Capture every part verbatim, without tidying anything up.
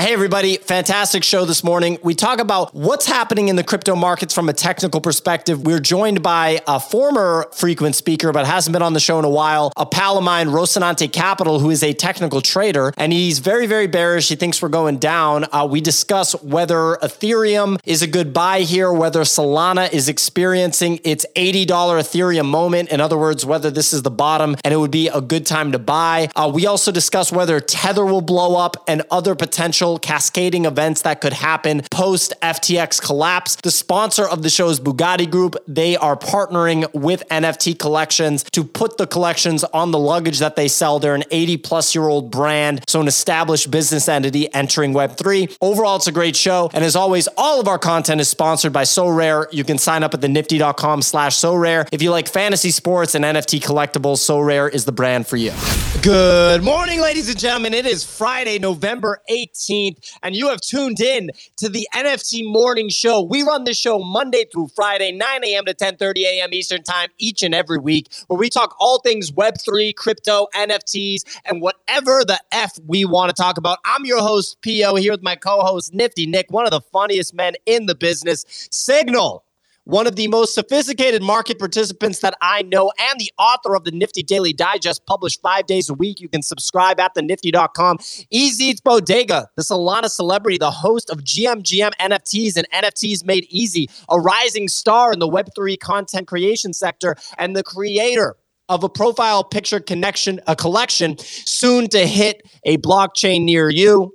Hey everybody, fantastic show this morning. We talk about what's happening in the crypto markets from a technical perspective. We're joined by a former frequent speaker, but hasn't been on the show in a while, a pal of mine, Rocinante Capital, who is a technical trader, and he's very, very bearish. He thinks we're going down. Uh, we discuss whether Ethereum is a good buy here, whether Solana is experiencing its eighty dollars Ethereum moment. In other words, whether this is the bottom and it would be a good time to buy. Uh, we also discuss whether Tether will blow up and other potential cascading events that could happen post F T X collapse. The sponsor of the show is Bugatti Group. They are partnering with N F T collections to put the collections on the luggage that they sell. They're an eighty plus year old brand, so an established business entity entering Web three. Overall, it's a great show. And as always, all of our content is sponsored by So Rare. You can sign up at the nifty.com slash So Rare. If you like fantasy sports and N F T collectibles, So Rare is the brand for you. Good morning, ladies and gentlemen. It is Friday, November eighteenth. And you have tuned in to the N F T Morning Show. We run this show Monday through Friday, nine a.m. to ten thirty a.m. Eastern Time each and every week, where we talk all things Web three, crypto, N F Ts, and whatever the F we want to talk about. I'm your host, P O, here with my co-host, Nifty Nick, one of the funniest men in the business, Signal, one of the most sophisticated market participants that I know, and the author of the Nifty Daily Digest, published five days a week. You can subscribe at the nifty dot com. Easy Eats Bodega, the Solana celebrity, the host of G M G M N F Ts and N F Ts Made Easy, a rising star in the Web three content creation sector, and the creator of a profile picture connection, a collection soon to hit a blockchain near you.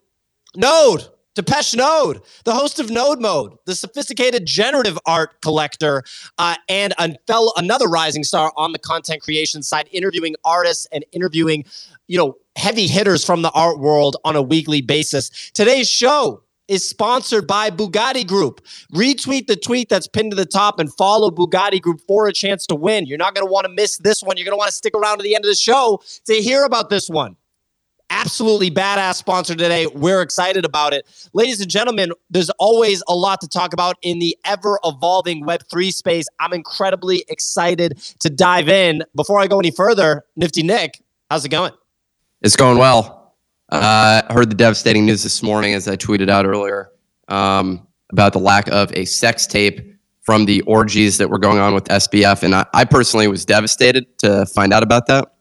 Node. Depeche Node, the host of Node Mode, the sophisticated generative art collector, uh, and a fellow, another rising star on the content creation side, interviewing artists and interviewing, you know, heavy hitters from the art world on a weekly basis. Today's show is sponsored by Bugatti Group. Retweet the tweet that's pinned to the top and follow Bugatti Group for a chance to win. You're not going to want to miss this one. You're going to want to stick around to the end of the show to hear about this one. Absolutely badass sponsor today. We're excited about it. Ladies and gentlemen, there's always a lot to talk about in the ever-evolving Web three space. I'm incredibly excited to dive in. Before I go any further, Nifty Nick, how's it going? It's going well. Uh, I heard the devastating news this morning, as I tweeted out earlier, um, about the lack of a sex tape from the orgies that were going on with S B F. And I, I personally was devastated to find out about that.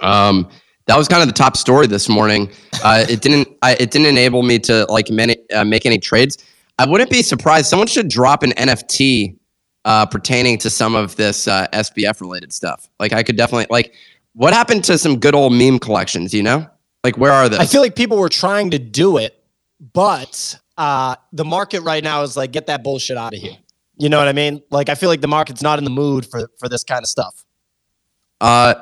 Um That was kind of the top story this morning. Uh, it didn't. I, it didn't enable me to like many, uh, make any trades. I wouldn't be surprised. Someone should drop an N F T uh, pertaining to some of this uh, S B F related stuff. Like I could definitely like. What happened to some good old meme collections? You know, like where are those? I feel like people were trying to do it, but uh, the market right now is like, get that bullshit out of here. You know what I mean? Like I feel like the market's not in the mood for for this kind of stuff. Uh,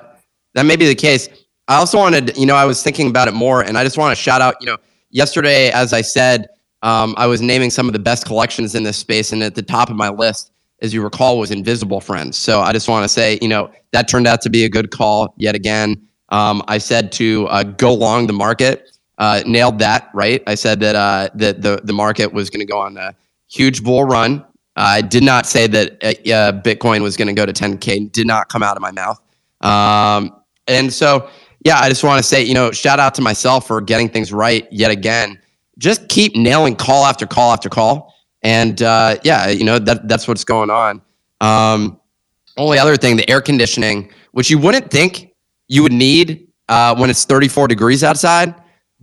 that may be the case. I also wanted, you know, I was thinking about it more, and I just want to shout out, you know, yesterday, as I said, um, I was naming some of the best collections in this space, and at the top of my list, as you recall, was Invisible Friends. So I just want to say, you know, that turned out to be a good call yet again. Um, I said to uh, go long the market, uh, nailed that, right? I said that uh, that the the market was going to go on a huge bull run. I did not say that uh, Bitcoin was going to go to ten K. Did not come out of my mouth, um, and so. Yeah, I just want to say, you know, shout out to myself for getting things right yet again. Just keep nailing call after call after call. And uh, yeah, you know, that that's what's going on. Um, only other thing, the air conditioning, which you wouldn't think you would need uh, when it's thirty-four degrees outside.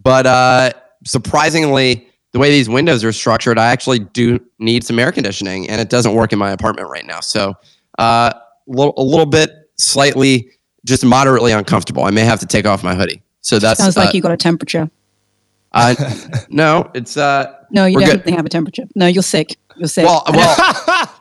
But uh, surprisingly, the way these windows are structured, I actually do need some air conditioning, and it doesn't work in my apartment right now. So uh, a little, a little bit slightly... just moderately uncomfortable. I may have to take off my hoodie. So that's sounds like uh, you got a temperature. Uh, no, it's uh. No, you definitely good. Have a temperature. No, you're sick. You're sick. Well, well.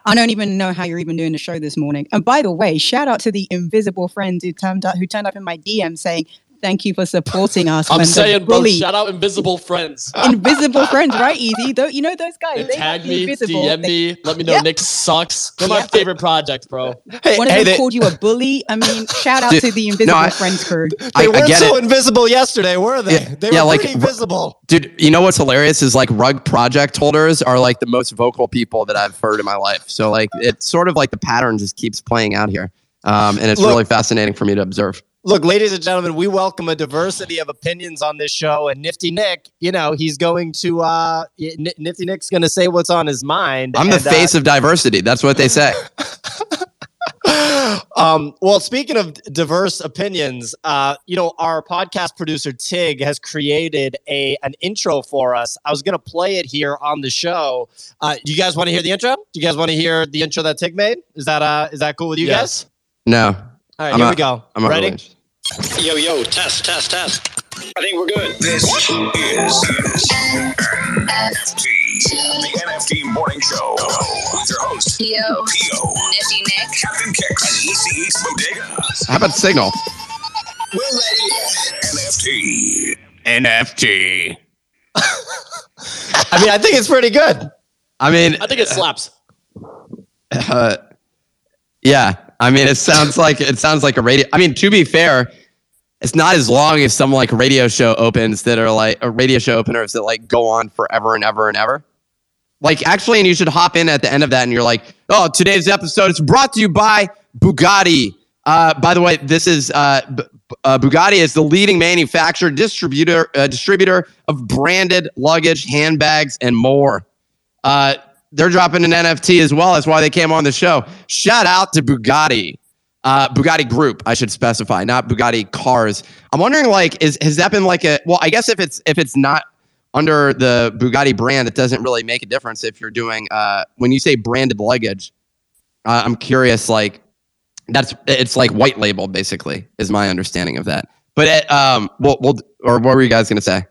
I don't even know how you're even doing the show this morning. And by the way, shout out to the Invisible Friends who turned up, who turned up in my D M saying, "Thank you for supporting us." I'm saying, bro, shout out Invisible Friends. Invisible Friends, right, Easy? Though you know those guys. They they tag me, D M me, let me know yep. Nick sucks. They're yep. my favorite project, bro. Hey, One hey, of them they, called you a bully. I mean, shout out Dude, to the Invisible no, I, Friends crew. They I, weren't I so it. invisible yesterday, were they? Yeah, they were yeah, pretty like, visible. Dude, you know what's hilarious is like rug project holders are like the most vocal people that I've heard in my life. So like it's sort of like the pattern just keeps playing out here. Um, and it's Look, really fascinating for me to observe. Look, ladies and gentlemen, we welcome a diversity of opinions on this show. And Nifty Nick, you know, he's going to, uh, N- Nifty Nick's going to say what's on his mind. I'm and, the face uh, of diversity. That's what they say. Um, well, speaking of diverse opinions, uh, you know, our podcast producer, Tig, has created a an intro for us. I was going to play it here on the show. Uh, do you guys want to hear the intro? Do you guys want to hear the intro that Tig made? Is that uh, is that cool with you yes. guys? No. All right, I'm here out. we go. I'm Ready? Outraged. Yo, yo, test, test, test. I think we're good. This is N F T, the N F T Morning Show. With your host, Yo, P O, Nifty Nick, Captain Kicks, and Easy East Bodega. How about Signal? We're ready. N F T. N F T. I mean, I think it's pretty good. I mean, I think it slaps. Uh, yeah, I mean, it sounds like it sounds like a radio. I mean, to be fair. It's not as long as some like radio show opens that are like a radio show openers that like go on forever and ever and ever. Like actually, and you should hop in at the end of that and you're like, oh, today's episode is brought to you by Bugatti. Uh, by the way, this is uh, B- uh, Bugatti is the leading manufacturer, distributor, uh, distributor of branded luggage, handbags, and more. Uh, they're dropping an N F T as well. That's why they came on the show. Shout out to Bugatti. Uh, Bugatti Group, I should specify, not Bugatti Cars. I'm wondering, like, is has that been like a? Well, I guess if it's if it's not under the Bugatti brand, it doesn't really make a difference if you're doing. Uh, when you say branded luggage, uh, I'm curious, like, that's it's like white labeled, basically, is my understanding of that. But it, um, we'll, we'll or what were you guys gonna say?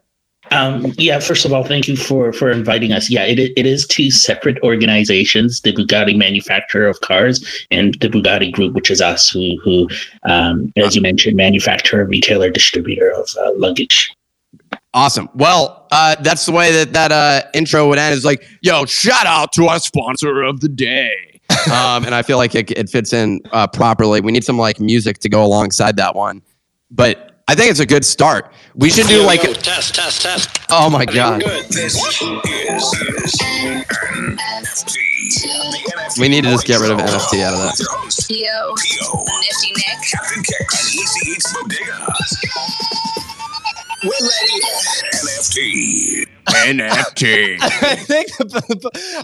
Um, yeah, first of all, thank you for, for inviting us. Yeah, it it is two separate organizations, the Bugatti manufacturer of cars and the Bugatti Group, which is us, who, who um, as you mentioned, manufacturer, retailer, distributor of uh, luggage. Awesome. Well, uh, that's the way that that uh, intro would end is like, yo, shout out to our sponsor of the day. um, and I feel like it, it fits in uh, properly. We need some like music to go alongside that one. But I think it's a good start. We should do like a test, test, test. Oh my god! This is N F T. We need to just get rid of N F T out of that. Yo, Nifty Nick, Captain Kicks, and Easy Eats Bodega. We're ready. N F T. N F T. I think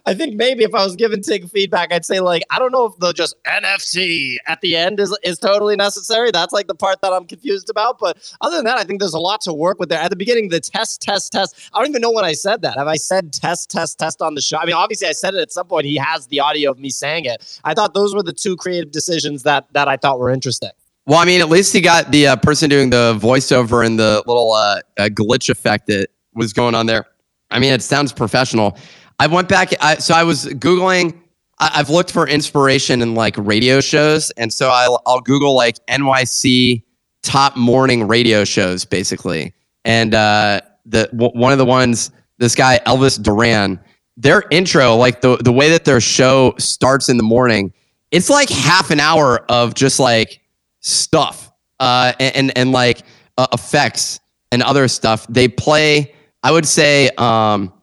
I think maybe if I was giving Tig feedback, I'd say like I don't know if the just N F T at the end is is totally necessary. That's like the part that I'm confused about. But other than that, I think there's a lot to work with there. At the beginning, the test, test, test. I don't even know when I said that. Have I said test, test, test on the show? I mean, obviously I said it at some point. He has the audio of me saying it. I thought those were the two creative decisions that that I thought were interesting. Well, I mean, at least he got the uh, person doing the voiceover and the little uh, uh, glitch effect that was going on there. I mean, it sounds professional. I went back. I, so I was Googling. I, I've looked for inspiration in like radio shows. And so I'll, I'll Google like N Y C top morning radio shows, basically. And uh, the w- one of the ones, this guy, Elvis Duran, their intro, like the, the way that their show starts in the morning, it's like half an hour of just like stuff uh and and, and like uh, effects and other stuff. They play, I would say um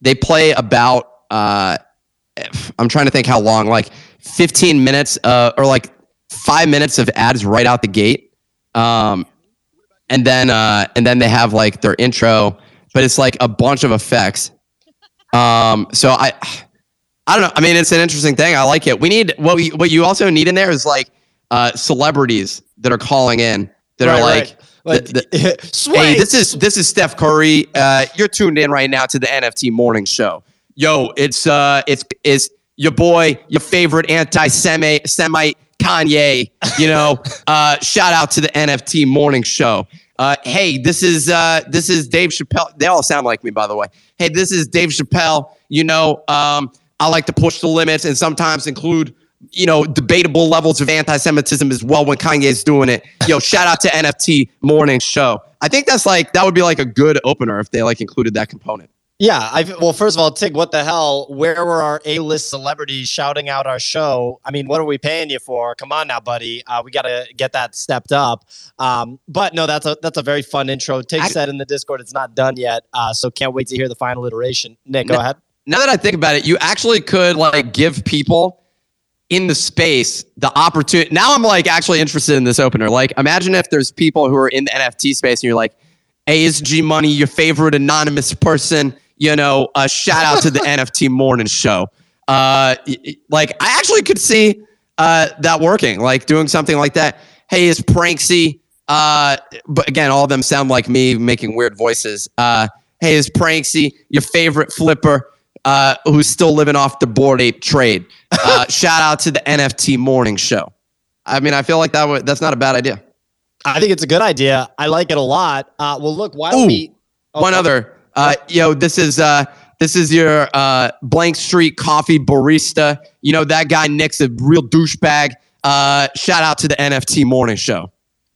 they play about uh I'm trying to think how long, like fifteen minutes uh or like five minutes of ads right out the gate, um and then uh and then they have like their intro, but it's like a bunch of effects. um so I I don't know. I mean, it's an interesting thing. I like it. We need what we what you also need in there is like Uh, celebrities that are calling in that right, are like, right. like the, the, hey, this is this is Steph Curry. Uh, you're tuned in right now to the N F T Morning Show. Yo, it's uh, it's it's your boy, your favorite anti-Semite, Semite Kanye. You know, uh, shout out to the N F T Morning Show. Uh, hey, this is uh, this is Dave Chappelle. They all sound like me, by the way. Hey, this is Dave Chappelle. You know, um, I like to push the limits and sometimes include, you know, debatable levels of anti-Semitism as well when Kanye's doing it. Yo, shout out to N F T Morning Show. I think that's like, that would be like a good opener if they like included that component. Yeah. I, well, first of all, Tig, what the hell? Where were our A-list celebrities shouting out our show? I mean, what are we paying you for? Come on now, buddy. Uh, we got to get that stepped up. Um, but no, that's a that's a very fun intro. Tig I, said in the Discord, it's not done yet. Uh, so can't wait to hear the final iteration. Nick, go now, ahead. Now that I think about it, you actually could like give people in the space, the opportunity. Now I'm like actually interested in this opener. Like, imagine if there's people who are in the N F T space and you're like, A S G Money, your favorite anonymous person, you know, a shout out to the N F T morning show. Uh, like, I actually could see uh, that working, like doing something like that. Hey, is Pranksy, uh, but again, all of them sound like me making weird voices. Uh, hey, is Pranksy, your favorite flipper, Uh, who's still living off the Bored Ape trade. Uh, shout out to the N F T morning show. I mean, I feel like that would, that's not a bad idea. I think it's a good idea. I like it a lot. Uh, well, look, why don't we... Oh, one okay. other. Uh, you know, this is, uh, this is your uh, Blank Street Coffee barista. You know, that guy Nick's a real douchebag. Uh, shout out to the N F T morning show.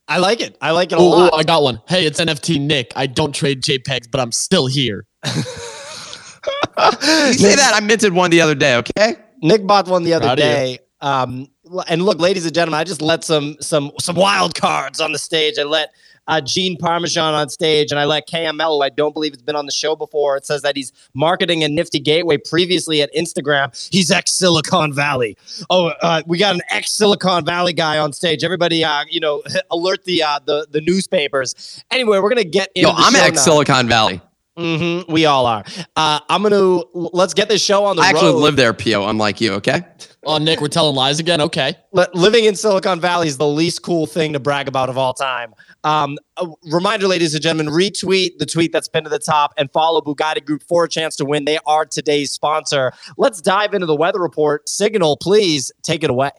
I like it. I like it a ooh, lot. Ooh, I got one. Hey, it's N F T Nick. I don't trade JPEGs, but I'm still here. You say that, I minted one the other day, okay? Nick bought one the other Proud day. Um, and look, ladies and gentlemen, I just let some some some wild cards on the stage. I let uh, Gene Parmesan on stage, and I let K M L, who I don't believe has been on the show before. It says that he's marketing in Nifty Gateway, previously at Instagram. He's ex-Silicon Valley. Oh, uh, we got an ex-Silicon Valley guy on stage. Everybody, uh, you know, alert the, uh, the, the newspapers. Anyway, we're going to get into Yo, the I'm ex-Silicon Valley. Mm-hmm. We all are. Uh, I'm going to, let's get this show on the road. I actually road. live there, P O, unlike you, okay? Oh, Nick, we're telling lies again? Okay. Living in Silicon Valley is the least cool thing to brag about of all time. Um, a reminder, ladies and gentlemen, retweet the tweet that's pinned to the top and follow Bugatti Group for a chance to win. They are today's sponsor. Let's dive into the weather report. Signal, please take it away.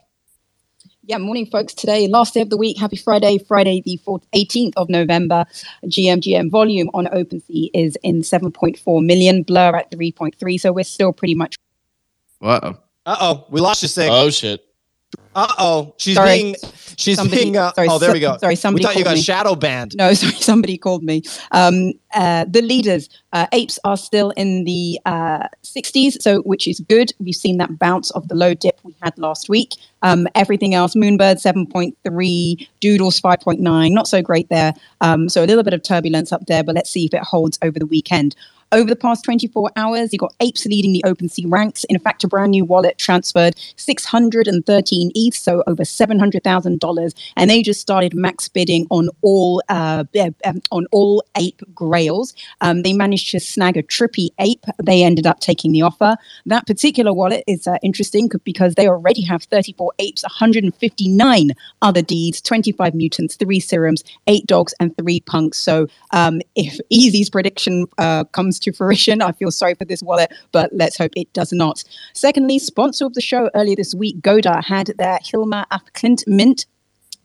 Yeah, morning, folks. Today, last day of the week. Happy Friday, Friday the eighteenth of November. G M G M volume on OpenSea is in seven point four million. Blur at three point three. So we're still pretty much. Uh-oh. Uh-oh. We lost your signal. Oh, shit. Uh-oh. She's sorry. being... She's somebody, being... Uh, sorry, oh, there we go. Sorry, somebody We thought you got me. shadow banned. No, sorry. Somebody called me. Um, uh, the leaders. Uh, apes are still in the uh, sixties, so which is good. We've seen that bounce of the low dip we had last week. Um, everything else, Moonbird seven point three, Doodles five point nine, not so great there. Um, so a little bit of turbulence up there, but let's see if it holds over the weekend. Over the past twenty-four hours, you got apes leading the OpenSea ranks. In fact, a brand new wallet transferred six hundred thirteen E T H, so over seven hundred thousand dollars, and they just started max bidding on all uh, on all ape grails. Um, they managed to snag a trippy ape. They ended up taking the offer. That particular wallet is uh, interesting because they already have thirty-four apes, one hundred fifty-nine other deeds, twenty-five mutants, three serums, eight dogs, and three punks. So um, if Easy's prediction uh, comes to fruition, I feel sorry for this wallet, but let's hope it does not. Secondly, sponsor of the show earlier this week, Godar, had their Hilma Ap Clint mint.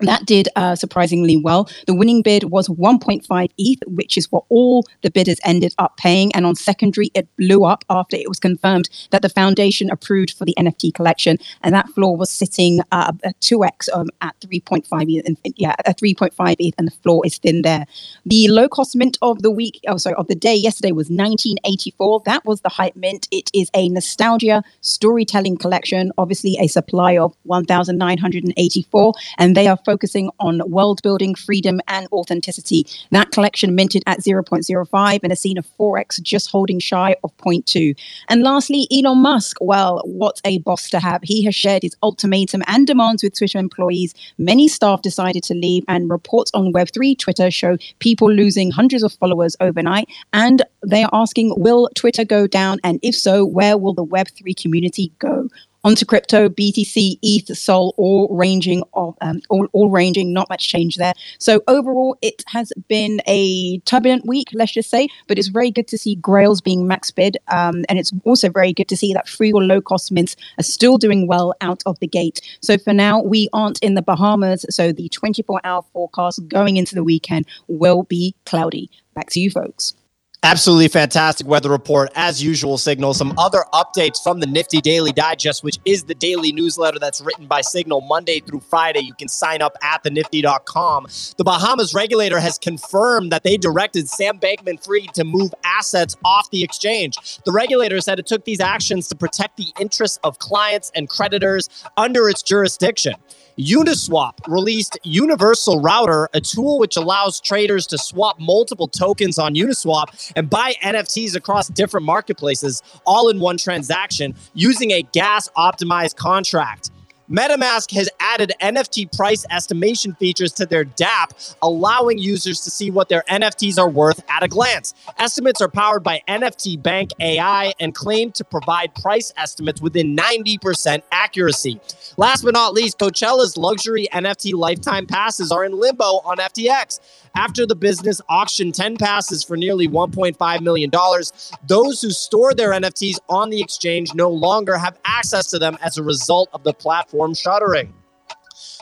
That did uh, surprisingly well. The winning bid was one point five E T H, which is what all the bidders ended up paying. And on secondary, it blew up after it was confirmed that the foundation approved for the N F T collection. And that floor was sitting uh, at two X um, at three point five E T H. Yeah, at three point five E T H, and the floor is thin there. The low-cost mint of the week, oh, sorry, of the day yesterday was nineteen eighty-four. That was the hype mint. It is a nostalgia storytelling collection, obviously a supply of one thousand nine hundred eighty-four. And they are focusing on world building, freedom, and authenticity. That collection minted at zero point zero five and a seen of four X, just holding shy of zero point two. And lastly, Elon Musk. Well, what a boss to have. He has shared his ultimatum and demands with Twitter employees. Many staff decided to leave, and reports on Web three Twitter show people losing hundreds of followers overnight. And they are asking, will Twitter go down? And if so, where will the Web three community go? Onto crypto, B T C, E T H, Sol, all ranging, all, um, all, all ranging, not much change there. So overall, it has been a turbulent week, let's just say, but it's very good to see grails being max bid. Um, and it's also very good to see that free or low-cost mints are still doing well out of the gate. So for now, we aren't in the Bahamas, so the twenty-four hour forecast going into the weekend will be cloudy. Back to you, folks. Absolutely fantastic weather report, as usual, Signal. Some other updates from the Nifty Daily Digest, which is the daily newsletter that's written by Signal Monday through Friday. You can sign up at the nifty dot com. The Bahamas regulator has confirmed that they directed Sam Bankman-Fried to move assets off the exchange. The regulator said it took these actions to protect the interests of clients and creditors under its jurisdiction. Uniswap released Universal Router, a tool which allows traders to swap multiple tokens on Uniswap and buy N F Ts across different marketplaces all in one transaction using a gas-optimized contract. MetaMask has added N F T price estimation features to their dApp, allowing users to see what their N F Ts are worth at a glance. Estimates are powered by N F T Bank A I and claim to provide price estimates within ninety percent accuracy. Last but not least, Coachella's luxury N F T lifetime passes are in limbo on F T X. After the business auctioned ten passes for nearly one point five million dollars, those who store their N F Ts on the exchange no longer have access to them as a result of the platform shuttering.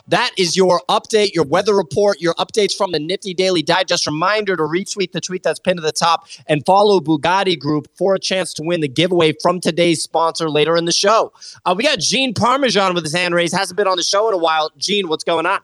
That is your update, your weather report, your updates from the Nifty Daily Digest. Reminder to retweet the tweet that's pinned to the top and follow Bugatti Group for a chance to win the giveaway from today's sponsor later in the show. Uh, we got Gene Parmesan with his hand raised. Hasn't been on the show in a while. Gene, what's going on?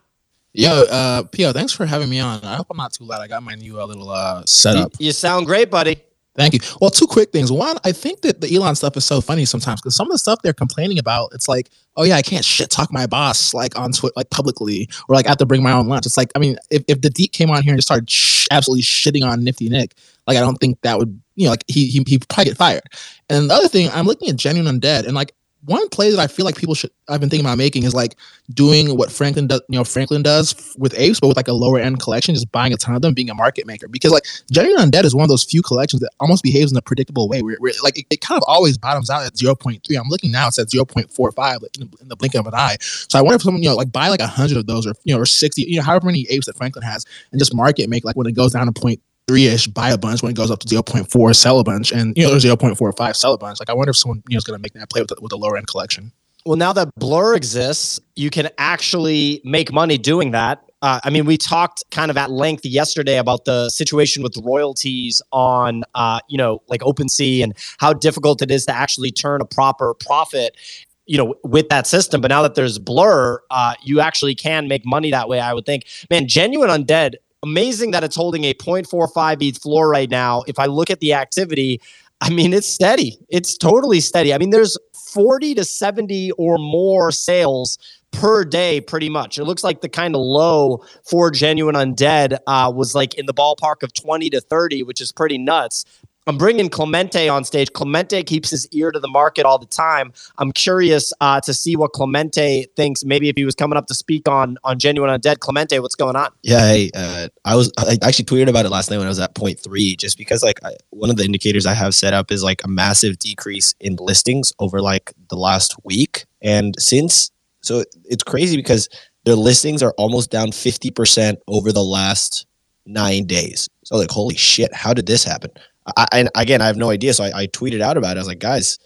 Yo, uh, P O, thanks for having me on. I hope I'm not too loud. I got my new uh, little uh, setup. You, you sound great, buddy. Thank you. Well, two quick things. One, I think that the Elon stuff is so funny sometimes because some of the stuff they're complaining about, it's like, oh, yeah, I can't shit talk my boss like on Twitter, like publicly, or like I have to bring my own lunch. It's like, I mean, if, if the Deep came on here and just started sh- absolutely shitting on Nifty Nick, like I don't think that would, you know, like he, he, he'd probably get fired. And the other thing, I'm looking at Genuine Undead and like, one play that I feel like people should, I've been thinking about making is like doing what Franklin does, you know, Franklin does with apes, but with like a lower end collection, just buying a ton of them, being a market maker. Because like Genuine Undead is one of those few collections that almost behaves in a predictable way where, where like it, it kind of always bottoms out at zero point three. I'm looking now, it's at zero point four five like, in, in the blink of an eye. So I wonder if someone, you know, like buy like one hundred of those or, you know, or sixty, you know, however many apes that Franklin has and just market make like when it goes down to point three-ish, buy a bunch. When it goes up to zero point four, sell a bunch. And, you know, zero point four five, sell a bunch. Like, I wonder if someone, you know, is going to make that play with the, with a lower-end collection. Well, now that Blur exists, you can actually make money doing that. Uh, I mean, we talked kind of at length yesterday about the situation with royalties on, uh, you know, like OpenSea and how difficult it is to actually turn a proper profit, you know, with that system. But now that there's Blur, uh, you actually can make money that way, I would think. Man, Genuine Undead, amazing that it's holding a zero point four five E T H floor right now. If I look at the activity, I mean, it's steady. It's totally steady. I mean, there's forty to seventy or more sales per day, pretty much. It looks like the kind of low for Genuine Undead uh, was like in the ballpark of twenty to thirty, which is pretty nuts. I'm bringing Clemente on stage. Clemente keeps his ear to the market all the time. I'm curious uh, to see what Clemente thinks. Maybe if he was coming up to speak on on Genuine Undead. Clemente, what's going on? Yeah, hey, uh, I was I actually tweeted about it last night when I was at zero point three, just because like I, one of the indicators I have set up is like a massive decrease in listings over like the last week, and since so it's crazy because their listings are almost down fifty percent over the last nine days. So like, holy shit, how did this happen? I, and again, I have no idea. So I, I tweeted out about it. I was like, guys,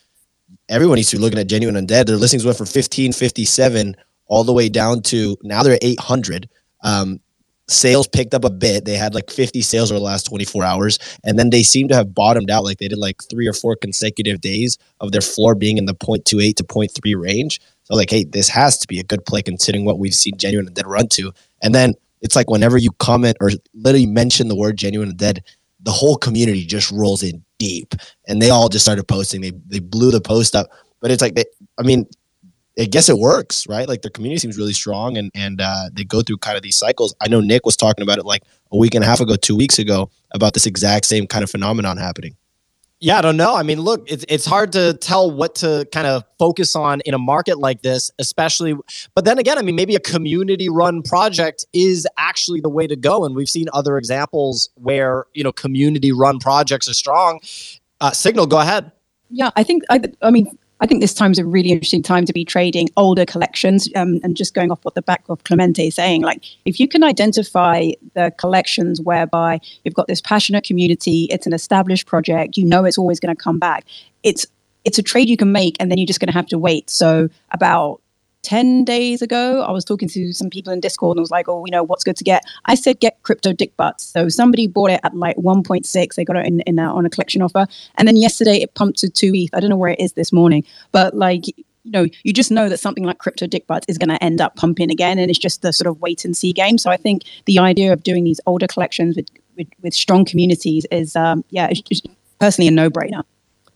everyone needs to be looking at Genuine Undead. Their listings went from fifteen fifty-seven all the way down to now they're at eight hundred. Um, sales picked up a bit. They had like fifty sales over the last twenty-four hours. And then they seem to have bottomed out. Like they did like three or four consecutive days of their floor being in the zero point two eight to zero point three range. So like, hey, this has to be a good play considering what we've seen Genuine Undead run to. And then it's like whenever you comment or literally mention the word Genuine Undead, the whole community just rolls in deep and they all just started posting. They they blew the post up, but it's like, they, I mean, I guess it works, right? Like their community seems really strong and, and uh, they go through kind of these cycles. I know Nick was talking about it like a week and a half ago, two weeks ago about this exact same kind of phenomenon happening. Yeah, I don't know. I mean, look, it's it's hard to tell what to kind of focus on in a market like this, especially. But then again, I mean, maybe a community-run project is actually the way to go. And we've seen other examples where, you know, community-run projects are strong. Uh, Signal, go ahead. Yeah, I think, I, I mean, I think this time's a really interesting time to be trading older collections um, and just going off what the back of Clemente is saying. Like, if you can identify the collections whereby you've got this passionate community, it's an established project, you know it's always going to come back. It's it's a trade you can make, and then you're just going to have to wait. So about ten days ago, I was talking to some people in Discord and I was like, oh, you know, what's good to get? I said, get Crypto Dickbutts. So somebody bought it at like one point six. They got it in, in a, on a collection offer. And then yesterday it pumped to two E T H. I don't know where it is this morning, but like, you know, you just know that something like Crypto Dickbutts is going to end up pumping again. And it's just the sort of wait and see game. So I think the idea of doing these older collections with, with, with strong communities is, um, yeah, it's, it's personally a no brainer.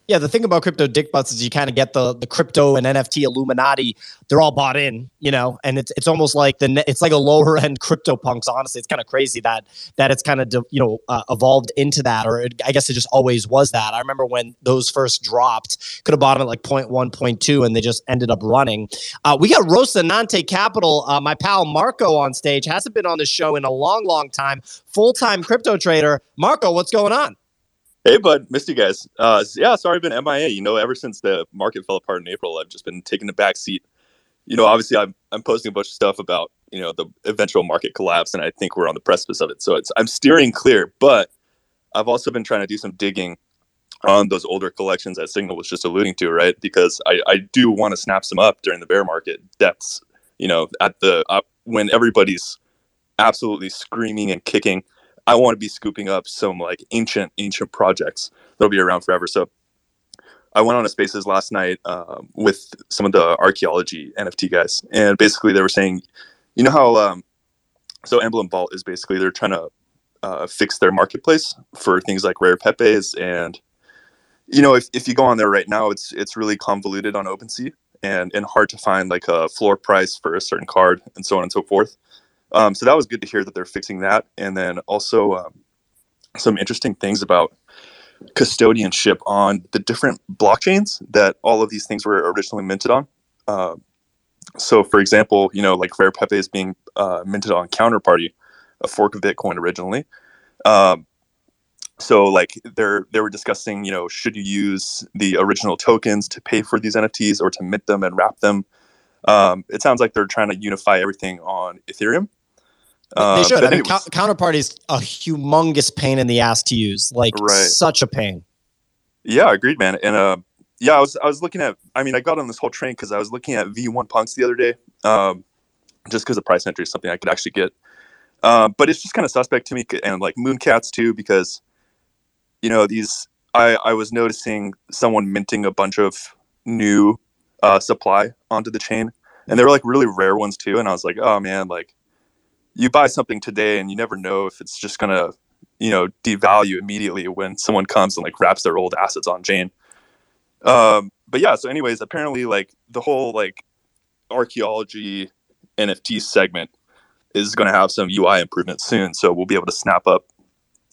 Yeah, the thing about Crypto Dickbutts is you kind of get the the crypto and N F T Illuminati. They're all bought in, you know, and it's it's almost like the it's like a lower end crypto punks. Honestly, it's kind of crazy that that it's kind of you know uh, evolved into that, or it, I guess it just always was that. I remember when those first dropped, could have bought them at like point one, point two, and they just ended up running. Uh, we got Rocinante Capital, uh, my pal Marco on stage, hasn't been on the show in a long, long time. Full time crypto trader, Marco. What's going on? Hey, bud. Missed you guys. Uh, yeah, sorry I've been M I A. You know, ever since the market fell apart in April, I've just been taking the back seat. You know, obviously, I'm, I'm posting a bunch of stuff about, you know, the eventual market collapse, and I think we're on the precipice of it. So it's I'm steering clear, but I've also been trying to do some digging on those older collections that Signal was just alluding to, right? Because I, I do want to snap some up during the bear market depths, you know, at the uh, when everybody's absolutely screaming and kicking. I want to be scooping up some like ancient, ancient projects that'll be around forever. So I went on a Spaces last night um, with some of the archaeology N F T guys. And basically they were saying, you know how, um, so Emblem Vault is basically, they're trying to uh, fix their marketplace for things like rare Pepes. And, you know, if, if you go on there right now, it's, it's really convoluted on OpenSea and, and hard to find like a floor price for a certain card and so on and so forth. Um, so that was good to hear that they're fixing that. And then also um, some interesting things about custodianship on the different blockchains that all of these things were originally minted on. Uh, so, for example, you know, like Rare Pepe is being uh, minted on Counterparty, a fork of Bitcoin originally. Um, so, like, they're, they were discussing, you know, should you use the original tokens to pay for these N F Ts or to mint them and wrap them? Um, it sounds like they're trying to unify everything on Ethereum. Uh, they should. I mean, was... Counterparty is a humongous pain in the ass to use. Like, right. Such a pain. Yeah, agreed, man. And uh, yeah, I was I was looking at. I mean, I got on this whole train because I was looking at V one Punks the other day, um, just because the price entry is something I could actually get. Uh, but it's just kind of suspect to me, and like Mooncats too, because you know these. I I was noticing someone minting a bunch of new uh, supply onto the chain, and they were like really rare ones too. And I was like, oh man, like. You buy something today and you never know if it's just going to, you know, devalue immediately when someone comes and like wraps their old assets on chain. Um, but yeah, so anyways, apparently like the whole like archaeology N F T segment is going to have some U I improvements soon. So we'll be able to snap up,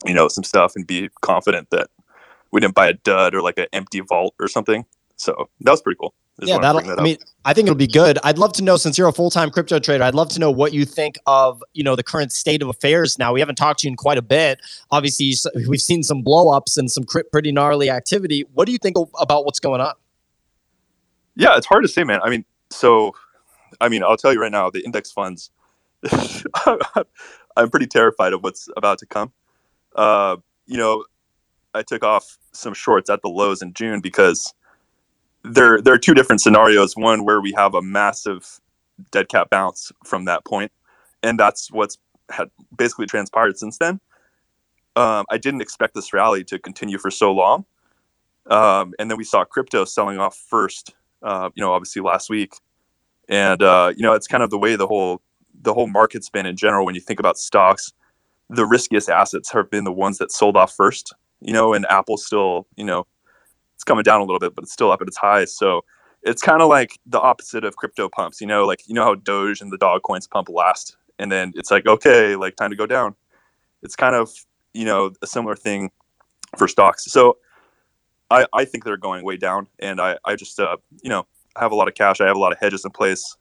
you know, some stuff and be confident that we didn't buy a dud or like an empty vault or something. So that was pretty cool. Just yeah, that'll, that I mean, I think it'll be good. I'd love to know, since you're a full-time crypto trader, I'd love to know what you think of, you know, the current state of affairs now. We haven't talked to you in quite a bit. Obviously, we've seen some blow-ups and some pretty gnarly activity. What do you think about what's going on? Yeah, it's hard to say, man. I mean, so, I mean, I'll tell you right now, the index funds, I'm pretty terrified of what's about to come. Uh, you know, I took off some shorts at the lows in June because... There, there are two different scenarios. One where we have a massive dead cat bounce from that point, and that's what's had basically transpired since then. Um, I didn't expect this rally to continue for so long, um, and then we saw crypto selling off first. Uh, you know, obviously last week, and uh, you know it's kind of the way the whole the whole market's been in general. When you think about stocks, the riskiest assets have been the ones that sold off first. You know, and Apple still, you know. It's coming down a little bit, but it's still up at its highs. So it's kind of like the opposite of crypto pumps, you know, like, you know how Doge and the dog coins pump last, and then it's like, okay, like time to go down. It's kind of, you know, a similar thing for stocks. So I, I think they're going way down, and I, I just, uh, you know, I have a lot of cash. I have a lot of hedges in place.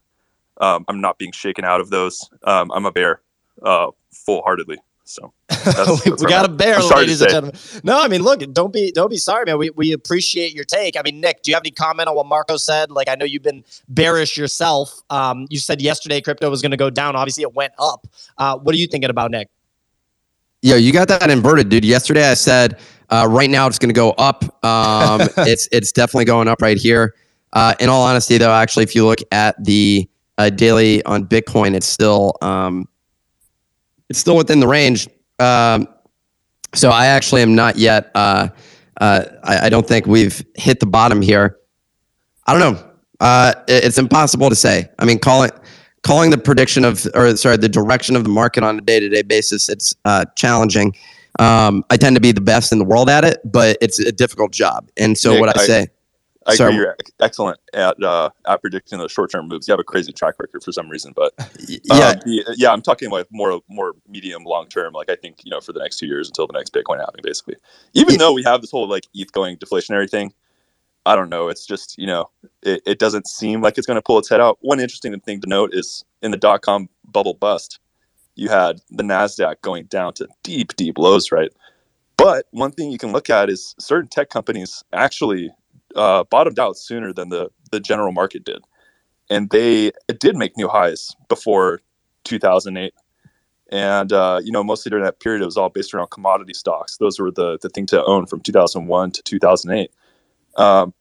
Um, I'm not being shaken out of those. Um, I'm a bear, uh, full-heartedly. So that's, that's we got a bear, ladies and gentlemen. No, I mean, look, don't be don't be sorry, man. We we appreciate your take. I mean, Nick, do you have any comment on what Marco said? Like, I know you've been bearish yourself. Um, you said yesterday crypto was going to go down. Obviously, it went up. Uh, what are you thinking about, Nick? Yo, you got that inverted, dude. Yesterday, I said uh, right now it's going to go up. Um, it's it's definitely going up right here. Uh, in all honesty, though, actually, if you look at the uh, daily on Bitcoin, it's still. Um, It's still within the range. Um, so I actually am not yet, uh, uh, I, I don't think we've hit the bottom here. I don't know. Uh, it, it's impossible to say. I mean, call it, calling the prediction of, or sorry, the direction of the market on a day-to-day basis, it's uh, challenging. Um, I tend to be the best in the world at it, but it's a difficult job. And so Nick, what I, I say... I agree. Sorry. You're excellent at uh, at predicting those short-term moves. You have a crazy track record for some reason, but uh, yeah, yeah. I'm talking like more more medium, long-term. Like I think you know for the next two years until the next Bitcoin halving, basically. Even yeah. though we have this whole like E T H going deflationary thing, I don't know. It's just you know it, it doesn't seem like it's going to pull its head out. One interesting thing to note is in the dot-com bubble bust, you had the Nasdaq going down to deep, deep lows, right? But one thing you can look at is certain tech companies actually. Uh, bottomed out sooner than the, the general market did. And they it did make new highs before two thousand eight. And, uh, you know, mostly during that period, it was all based around commodity stocks. Those were the, the thing to own from two thousand one to two thousand eight. Um,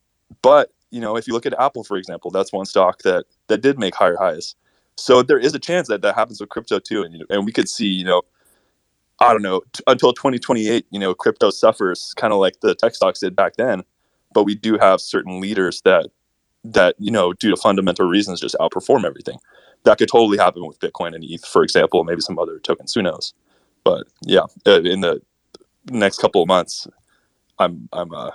but, you know, if you look at Apple, for example, that's one stock that, that did make higher highs. So there is a chance that that happens with crypto too. And, you know, and we could see, you know, I don't know, t- until twenty twenty-eight, you know, crypto suffers kind of like the tech stocks did back then. But we do have certain leaders that, that you know, due to fundamental reasons, just outperform everything. That could totally happen with Bitcoin and E T H, for example, maybe some other tokens, who knows? But yeah, in the next couple of months, I'm, I'm, uh,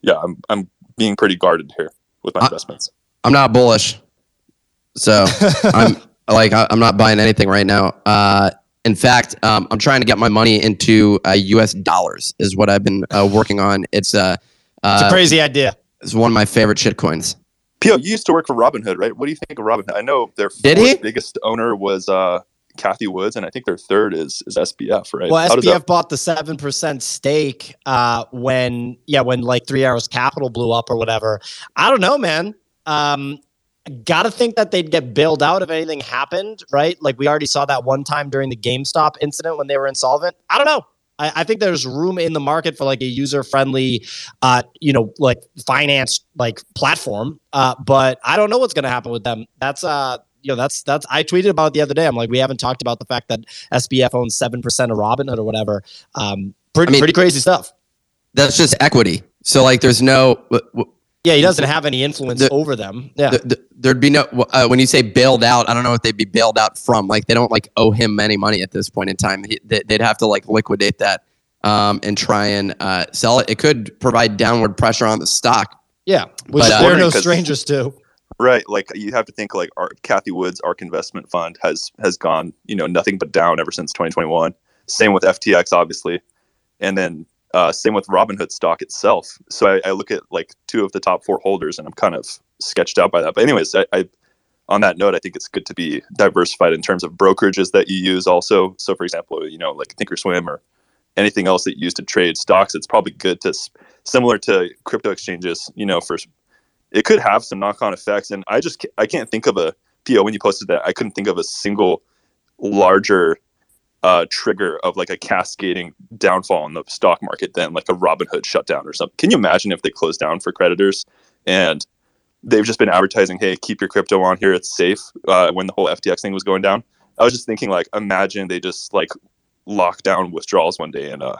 yeah, I'm, I'm being pretty guarded here with my I, investments. I'm not bullish, so I'm like I'm not buying anything right now. Uh, in fact, um, I'm trying to get my money into uh, U S dollars is what I've been uh, working on. It's uh Uh, it's a crazy idea. It's one of my favorite shit coins. Pio, you used to work for Robinhood, right? What do you think of Robinhood? I know their fourth biggest owner was uh, Kathy Woods, and I think their third is is S B F, right? Well, How S B F that- bought the seven percent stake uh, when yeah, when like Three Arrows Capital blew up or whatever. I don't know, man. Um, gotta think that they'd get bailed out if anything happened, right? Like we already saw that one time during the GameStop incident when they were insolvent. I don't know. I think there's room in the market for like a user-friendly, uh, you know, like finance like platform. Uh, but I don't know what's going to happen with them. That's uh, you know, that's that's. I tweeted about it the other day. I'm like, we haven't talked about the fact that S B F owns seven percent of Robinhood or whatever. Um, pretty I mean, pretty crazy stuff. That's just equity. So like, there's no. W- w- yeah, he doesn't have any influence the, over them. Yeah, the, the, there'd be no. Uh, when you say bailed out, I don't know if they'd be bailed out from. Like they don't like owe him any money at this point in time. He, they, they'd have to like liquidate that um, and try and uh, sell it. It could provide downward pressure on the stock. Yeah, which but, uh, they're no strangers to. Right, like you have to think like our Kathy Woods, Ark Investment Fund has has gone you know nothing but down ever since twenty twenty-one. Same with F T X, obviously, and then. Uh, same with Robinhood stock itself. So I, I look at like two of the top four holders, and I'm kind of sketched out by that. But anyways, I, I on that note, I think it's good to be diversified in terms of brokerages that you use also. So for example, you know, like Thinkorswim or anything else that you use to trade stocks, it's probably good to, similar to crypto exchanges, you know, for it could have some knock-on effects. And I just, I can't think of a, P O, when you posted that, I couldn't think of a single larger Uh, trigger of like a cascading downfall in the stock market than like a Robinhood shutdown or something. Can you imagine if they close down for creditors and they've just been advertising, hey, keep your crypto on here, it's safe, uh, when the whole F T X thing was going down? I was just thinking like, imagine they just like lock down withdrawals one day and uh,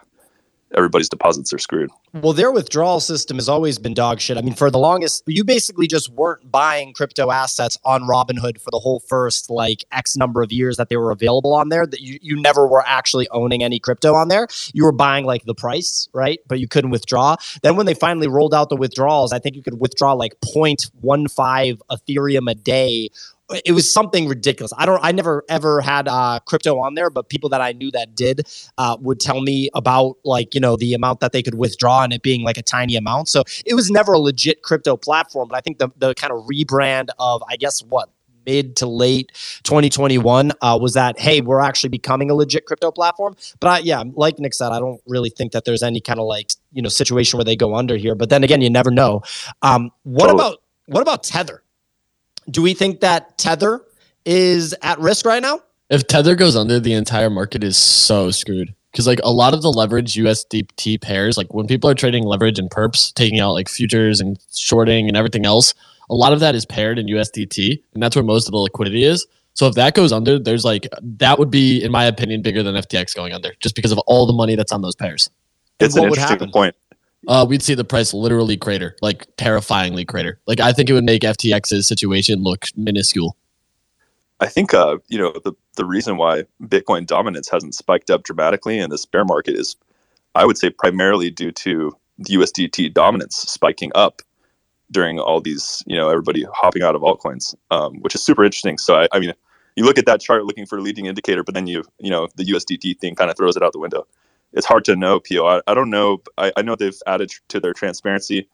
everybody's deposits are screwed. Well, their withdrawal system has always been dog shit. I mean, for the longest, you basically just weren't buying crypto assets on Robinhood for the whole first like X number of years that they were available on there. That you, you never were actually owning any crypto on there. You were buying like the price, right? But you couldn't withdraw. Then when they finally rolled out the withdrawals, I think you could withdraw like zero point one five Ethereum a day. It was something ridiculous. I don't. I never ever had uh, crypto on there, but people that I knew that did uh, would tell me about like you know the amount that they could withdraw and it being like a tiny amount. So it was never a legit crypto platform. But I think the the kind of rebrand of I guess what mid to late twenty twenty-one uh, was that hey we're actually becoming a legit crypto platform. But I, yeah, like Nick said, I don't really think that there's any kind of like you know situation where they go under here. But then again, you never know. Um, what totally. about what about Tether? Do we think that Tether is at risk right now? If Tether goes under, the entire market is so screwed. Because like a lot of the leverage U S D T pairs, like when people are trading leverage and perps, taking out like futures and shorting and everything else, a lot of that is paired in U S D T. And that's where most of the liquidity is. So if that goes under, there's like, that would be, in my opinion, bigger than F T X going under just because of all the money that's on those pairs. It's an interesting point. Uh, we'd see the price literally crater, like terrifyingly crater. Like I think it would make F T X's situation look minuscule. I think uh, you know the the reason why Bitcoin dominance hasn't spiked up dramatically in this bear market is I would say primarily due to the U S D T dominance spiking up during all these, you know, everybody hopping out of altcoins, um, which is super interesting. So, I, I mean, you look at that chart looking for a leading indicator, but then you, you know, the U S D T thing kind of throws it out the window. It's hard to know, P O. I, I don't know. I, I know they've added to their transparency.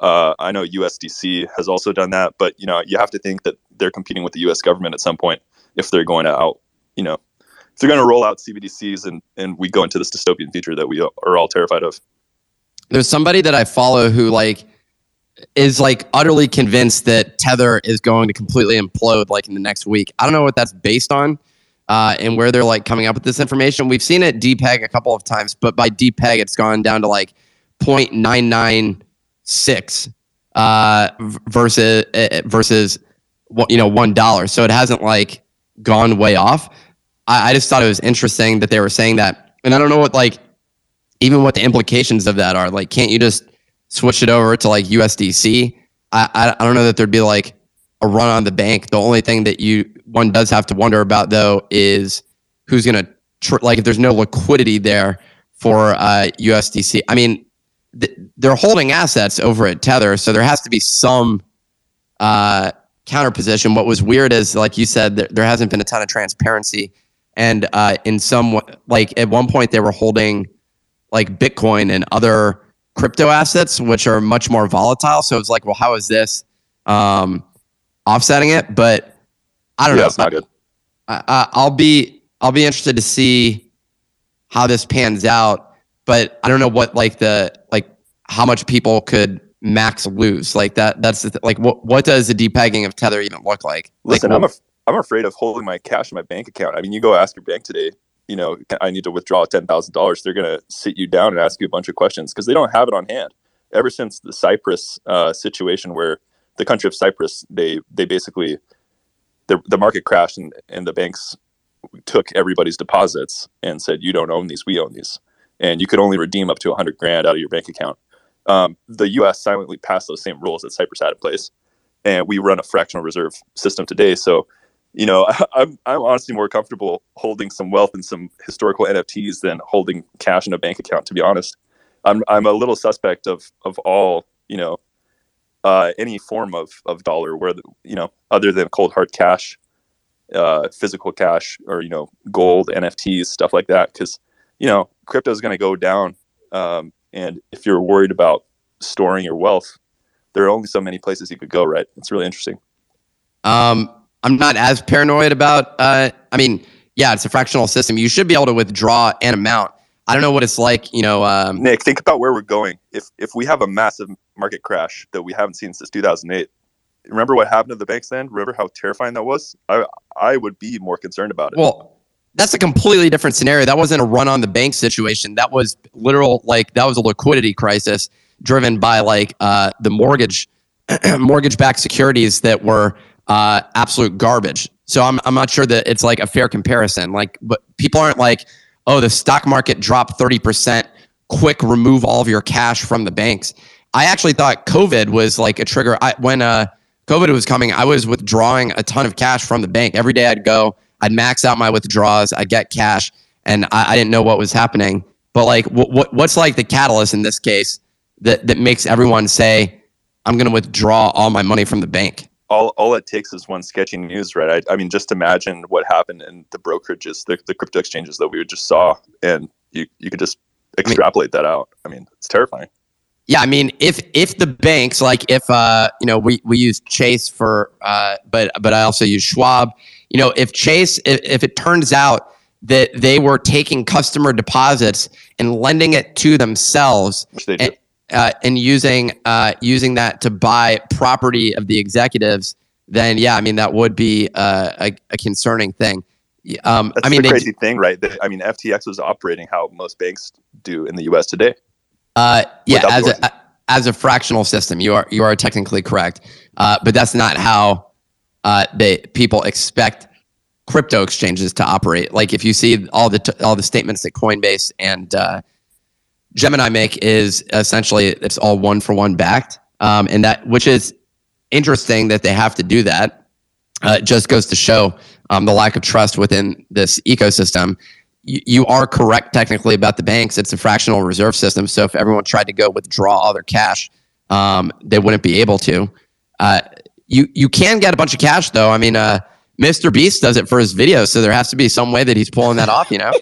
Uh, I know U S D C has also done that, but, you know, you have to think that they're competing with the U S government at some point if they're going to out, you know, if they're going to roll out C B D Cs and, and we go into this dystopian future that we are all terrified of. There's somebody that I follow who, like, is like utterly convinced that Tether is going to completely implode like in the next week. I don't know what that's based on uh, and where they're like coming up with this information. We've seen it D P E G a couple of times, but by D P E G, it's gone down to like zero point nine nine six uh, versus uh, versus you know one dollar. So it hasn't like gone way off. I, I just thought it was interesting that they were saying that, and I don't know what like even what the implications of that are. Like, can't you just switch it over to like U S D C? I, I I don't know that there'd be like a run on the bank. The only thing that you one does have to wonder about though is who's gonna tr- like if there's no liquidity there for uh, U S D C. I mean, th- they're holding assets over at Tether, so there has to be some uh, counterposition. What was weird is, like you said, th- there hasn't been a ton of transparency, and uh, in some w- like at one point they were holding like Bitcoin and other crypto assets, which are much more volatile. So it's like, well, how is this um, offsetting it? But I don't yeah, know. It's not good. I, I'll be I'll be interested to see how this pans out. But I don't know what like the like how much people could max lose like that. That's the th- like what what does the depegging of Tether even look like? Listen, like, I'm af- I'm afraid of holding my cash in my bank account. I mean, you go ask your bank today, you know, I need to withdraw ten thousand dollars. They're going to sit you down and ask you a bunch of questions because they don't have it on hand. Ever since the Cyprus uh, situation where the country of Cyprus, they they basically, the, the market crashed and, and the banks took everybody's deposits and said, you don't own these, we own these. And you could only redeem up to one hundred grand out of your bank account. Um, the U S silently passed those same rules that Cyprus had in place. And we run a fractional reserve system today. So, you know, I'm I'm honestly more comfortable holding some wealth and some historical N F Ts than holding cash in a bank account. To be honest, I'm I'm a little suspect of of all you know, uh, any form of of dollar, where the, you know, other than cold hard cash, uh, physical cash, or you know, gold, N F Ts, stuff like that. Because you know, crypto is going to go down, um, and if you're worried about storing your wealth, there are only so many places you could go. Right? It's really interesting. Um. I'm not as paranoid about, uh, I mean, yeah, it's a fractional system. You should be able to withdraw an amount. I don't know what it's like, you know. Um, Nick, think about where we're going. If if we have a massive market crash that we haven't seen since two thousand eight, remember what happened to the banks then? Remember how terrifying that was? I I would be more concerned about it. Well, that's a completely different scenario. That wasn't a run on the bank situation. That was literal, like, that was a liquidity crisis driven by, like, uh, the mortgage, mortgage-backed securities that were Uh, absolute garbage. So I'm I'm not sure that it's like a fair comparison. Like, but people aren't like, oh, the stock market dropped thirty percent. Quick, remove all of your cash from the banks. I actually thought COVID was like a trigger. I, when uh, COVID was coming, I was withdrawing a ton of cash from the bank. Every day I'd go, I'd max out my withdrawals, I'd get cash, and I, I didn't know what was happening. But like, what wh- what's like the catalyst in this case that that makes everyone say, I'm going to withdraw all my money from the bank? All all it takes is one sketchy news, right? I, I mean, just imagine what happened in the brokerages, the, the crypto exchanges that we just saw, and you, you could just extrapolate I mean, that out. I mean, it's terrifying. Yeah, I mean, if if the banks, like if, uh, you know, we, we use Chase for, uh, but but I also use Schwab. You know, if Chase, if, if it turns out that they were taking customer deposits and lending it to themselves, which they do. And, Uh, and using uh, using that to buy property of the executives, then yeah, I mean that would be uh, a, a concerning thing. Um, That's I mean, the crazy they, thing, right? They, I mean, F T X was operating how most banks do in the U S today. Uh, yeah, as a, a as a fractional system, you are you are technically correct, uh, but that's not how uh, they people expect crypto exchanges to operate. Like if you see all the t- all the statements that Coinbase and uh, Gemini make is essentially it's all one for one backed, um, and that which is interesting that they have to do that. Uh, it just goes to show um, the lack of trust within this ecosystem. you are correct technically about the banks. It's a fractional reserve system. So if everyone tried to go withdraw all their cash, um, they wouldn't be able to. Uh, you you can get a bunch of cash though. I mean, uh, Mister Beast does it for his videos, so there has to be some way that he's pulling that off. You know,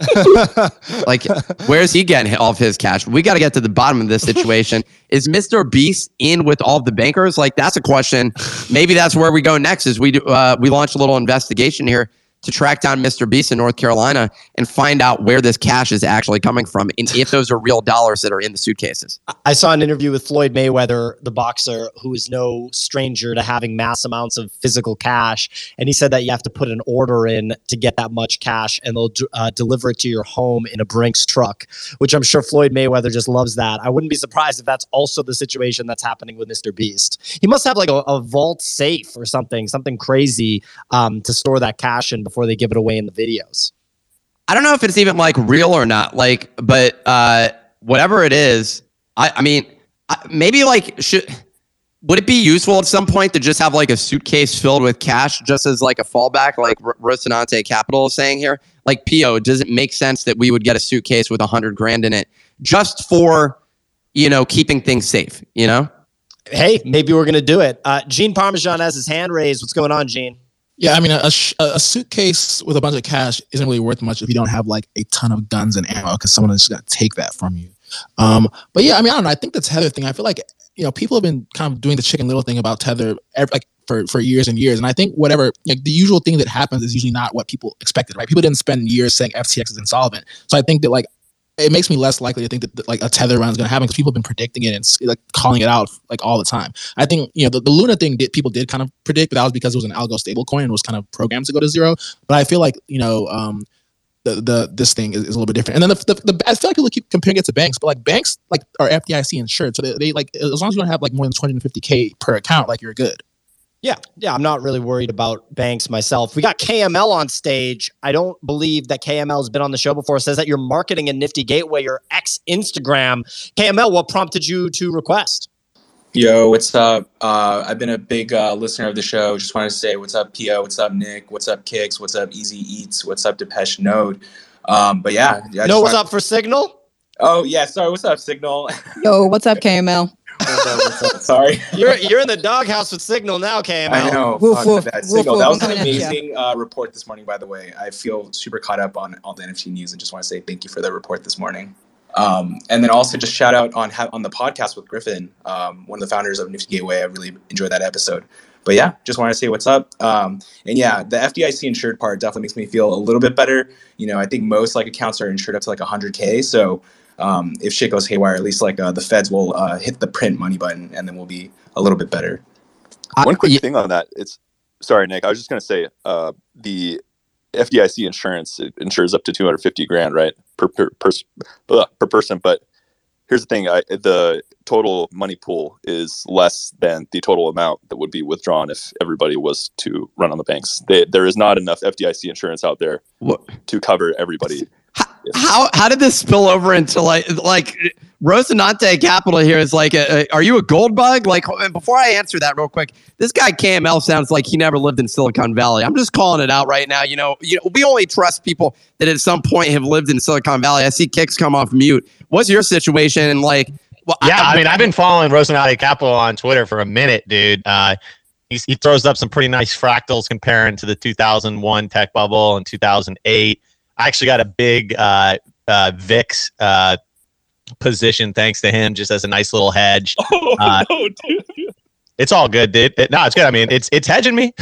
like where's he getting all of his cash? We got to get to the bottom of this situation. Is Mister Beast in with all the bankers? Like that's a question. Maybe that's where we go next. Is we do, uh, we launch a little investigation here to track down Mister Beast in North Carolina and find out where this cash is actually coming from and if those are real dollars that are in the suitcases. I saw an interview with Floyd Mayweather, the boxer, who is no stranger to having mass amounts of physical cash. And he said that you have to put an order in to get that much cash and they'll uh, deliver it to your home in a Brinks truck, which I'm sure Floyd Mayweather just loves that. I wouldn't be surprised if that's also the situation that's happening with Mister Beast. He must have like a, a vault safe or something, something crazy um, to store that cash in before they give it away in the videos. I don't know if it's even like real or not, like, but uh, whatever it is, I, I mean, I, maybe like, should, would it be useful at some point to just have like a suitcase filled with cash just as like a fallback, like Rocinante Capital is saying here? Like, P O, does it make sense that we would get a suitcase with a hundred grand in it just for, you know, keeping things safe, you know? Hey, maybe we're going to do it. Uh, Gene Parmesan has his hand raised. What's going on, Gene? Yeah, I mean, a, a suitcase with a bunch of cash isn't really worth much if you don't have like a ton of guns and ammo, because someone is just going to take that from you. Um, but yeah, I mean, I don't know. I think the Tether thing, I feel like, you know, people have been kind of doing the chicken little thing about Tether every, like for, for years and years. And I think whatever, like the usual thing that happens is usually not what people expected, right? People didn't spend years saying F T X is insolvent. So I think that like, it makes me less likely to think that, that like a Tether run is going to happen because people have been predicting it and like calling it out like all the time. I think, you know, the, the Luna thing did, people did kind of predict, but that was because it was an algo stable coin and was kind of programmed to go to zero. But I feel like, you know, um, the, the, this thing is, is a little bit different. And then the, the, the, I feel like people keep comparing it to banks, but like banks like are F D I C insured. So they, they like, as long as you don't have like more than two hundred fifty K per account, like you're good. Yeah. Yeah. I'm not really worried about banks myself. We got K M L on stage. I don't believe that K M L has been on the show before. It says that you're marketing a Nifty Gateway, your ex-Instagram. K M L, what prompted you to request? Yo, what's up? Uh, I've been a big uh, listener of the show. Just wanted to say what's up, P O, what's up, Nick, what's up, Kicks, what's up, Easy Eats, what's up, Depeche Node. Um, but yeah. yeah no, what's wanted... up for Signal? Oh, yeah. Sorry. What's up, Signal? Yo, what's up, K M L? Sorry, you're you're in the doghouse with Signal now, K M L. I know. Woof, woof, that woof, Signal. Woof, that was an amazing uh, report this morning, by the way. I feel super caught up on all the N F T news, and just want to say thank you for the report this morning. Um, and then also just shout out on on the podcast with Griffin, um, one of the founders of Nifty Gateway. I really enjoyed that episode. But yeah, just wanted to say what's up. Um, and yeah, the F D I C insured part definitely makes me feel a little bit better. You know, I think most like accounts are insured up to like one hundred K. So. Um, if shit goes haywire, at least like uh, the feds will uh, hit the print money button, and then we'll be a little bit better. One quick yeah. thing on that. It's sorry, Nick. I was just going to say uh, the F D I C insurance, it insures up to two hundred fifty grand, right, per per, per, blah, per person. But here's the thing: I, the total money pool is less than the total amount that would be withdrawn if everybody was to run on the banks. They, there is not enough F D I C insurance out there what? to cover everybody. How how did this spill over into like like Rocinante Capital here is like a, a, are you a gold bug? Like, before I answer that real quick, this guy K M L sounds like he never lived in Silicon Valley. I'm just calling it out right now. You know, you know, we only trust people that at some point have lived in Silicon Valley. I see Kicks come off mute. What's your situation? And like, well, yeah, I, I mean, I've been following Rocinante Capital on Twitter for a minute, dude. Uh, he he throws up some pretty nice fractals comparing to the two thousand one tech bubble and two thousand eight. I actually got a big uh, uh, V I X uh, position thanks to him, just as a nice little hedge. Oh, uh, no, dude. It's all good, dude. It, no, it's good. I mean, it's it's hedging me.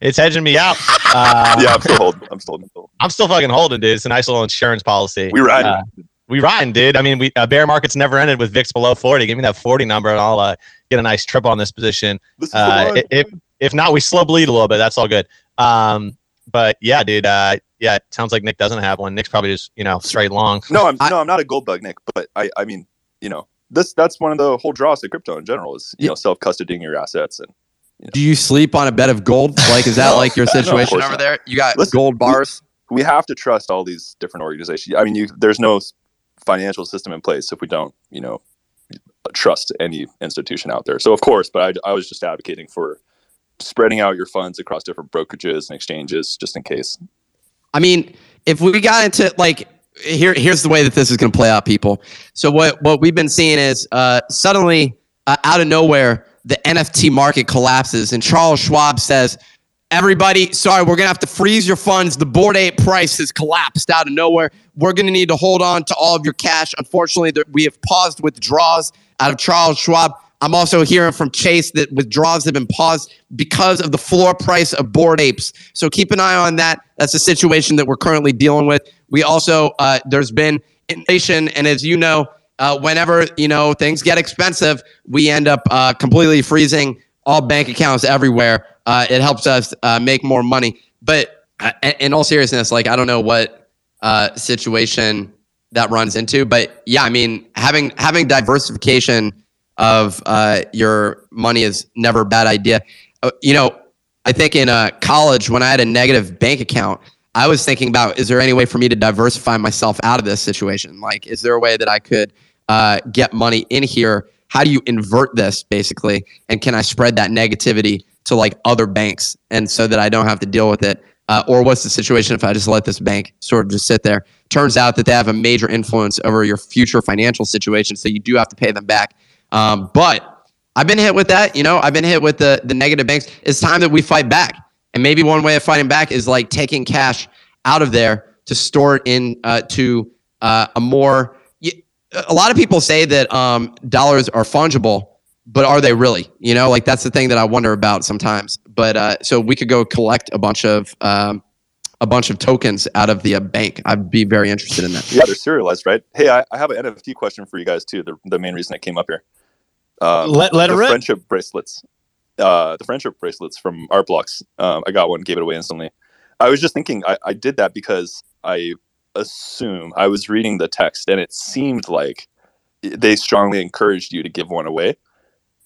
It's hedging me out. Uh, yeah, I'm still holding. I'm still holding. I'm still fucking holding, dude. It's a nice little insurance policy. We riding. Uh, we riding, dude. I mean, we uh, bear market's never ended with V I X below forty. Give me that forty number, and I'll uh, get a nice trip on this position. This uh, if if not, we slow bleed a little bit. That's all good. Um, but yeah, dude. Uh, Yeah, it sounds like Nick doesn't have one. Nick's probably just, you know, straight long. No, I'm I, no, I'm not a gold bug, Nick. But I, I mean, you know, this that's one of the whole draws to crypto in general is, you yeah. know, self custodying your assets. And you know. Do you sleep on a bed of gold? Like, is that no, like your situation no, over not. there? You got Listen, gold bars. We, we have to trust all these different organizations. I mean, you, there's no financial system in place if we don't, you know, trust any institution out there. So of course, but I, I was just advocating for spreading out your funds across different brokerages and exchanges just in case. I mean, if we got into like here, here's the way that this is going to play out, people. So what, what we've been seeing is uh, suddenly, uh, out of nowhere, the N F T market collapses, and Charles Schwab says, everybody, sorry, we're going to have to freeze your funds. The Bored Ape price has collapsed out of nowhere. We're going to need to hold on to all of your cash. Unfortunately, th- we have paused withdrawals out of Charles Schwab. I'm also hearing from Chase that withdrawals have been paused because of the floor price of Bored Apes. So keep an eye on that. That's the situation that we're currently dealing with. We also, uh, there's been inflation, and as you know, uh, whenever, you know, things get expensive, we end up uh, completely freezing all bank accounts everywhere. Uh, it helps us uh, make more money. But uh, in all seriousness, like, I don't know what uh, situation that runs into, but yeah, I mean, having having diversification of uh, your money is never a bad idea. Uh, you know, I think in uh, college, when I had a negative bank account, I was thinking about, is there any way for me to diversify myself out of this situation? Like, is there a way that I could uh, get money in here? How do you invert this, basically? And can I spread that negativity to like other banks, and so that I don't have to deal with it? Uh, or what's the situation if I just let this bank sort of just sit there? Turns out that they have a major influence over your future financial situation, so you do have to pay them back. Um, but I've been hit with that. You know, I've been hit with the, the negative banks. It's time that we fight back. And maybe one way of fighting back is like taking cash out of there to store it in uh, to uh, a more... A lot of people say that um, dollars are fungible, but are they really? You know, like, that's the thing that I wonder about sometimes. But uh, so we could go collect a bunch of um, a bunch of tokens out of the uh, bank. I'd be very interested in that. Yeah, they're serialized, right? Hey, I, I have an N F T question for you guys too. The, the main reason I came up here. Um, let let the it friendship rip. bracelets. Uh, the friendship bracelets from Artblocks. Um, I got one, gave it away instantly. I was just thinking, I, I did that because I assume I was reading the text, and it seemed like they strongly encouraged you to give one away.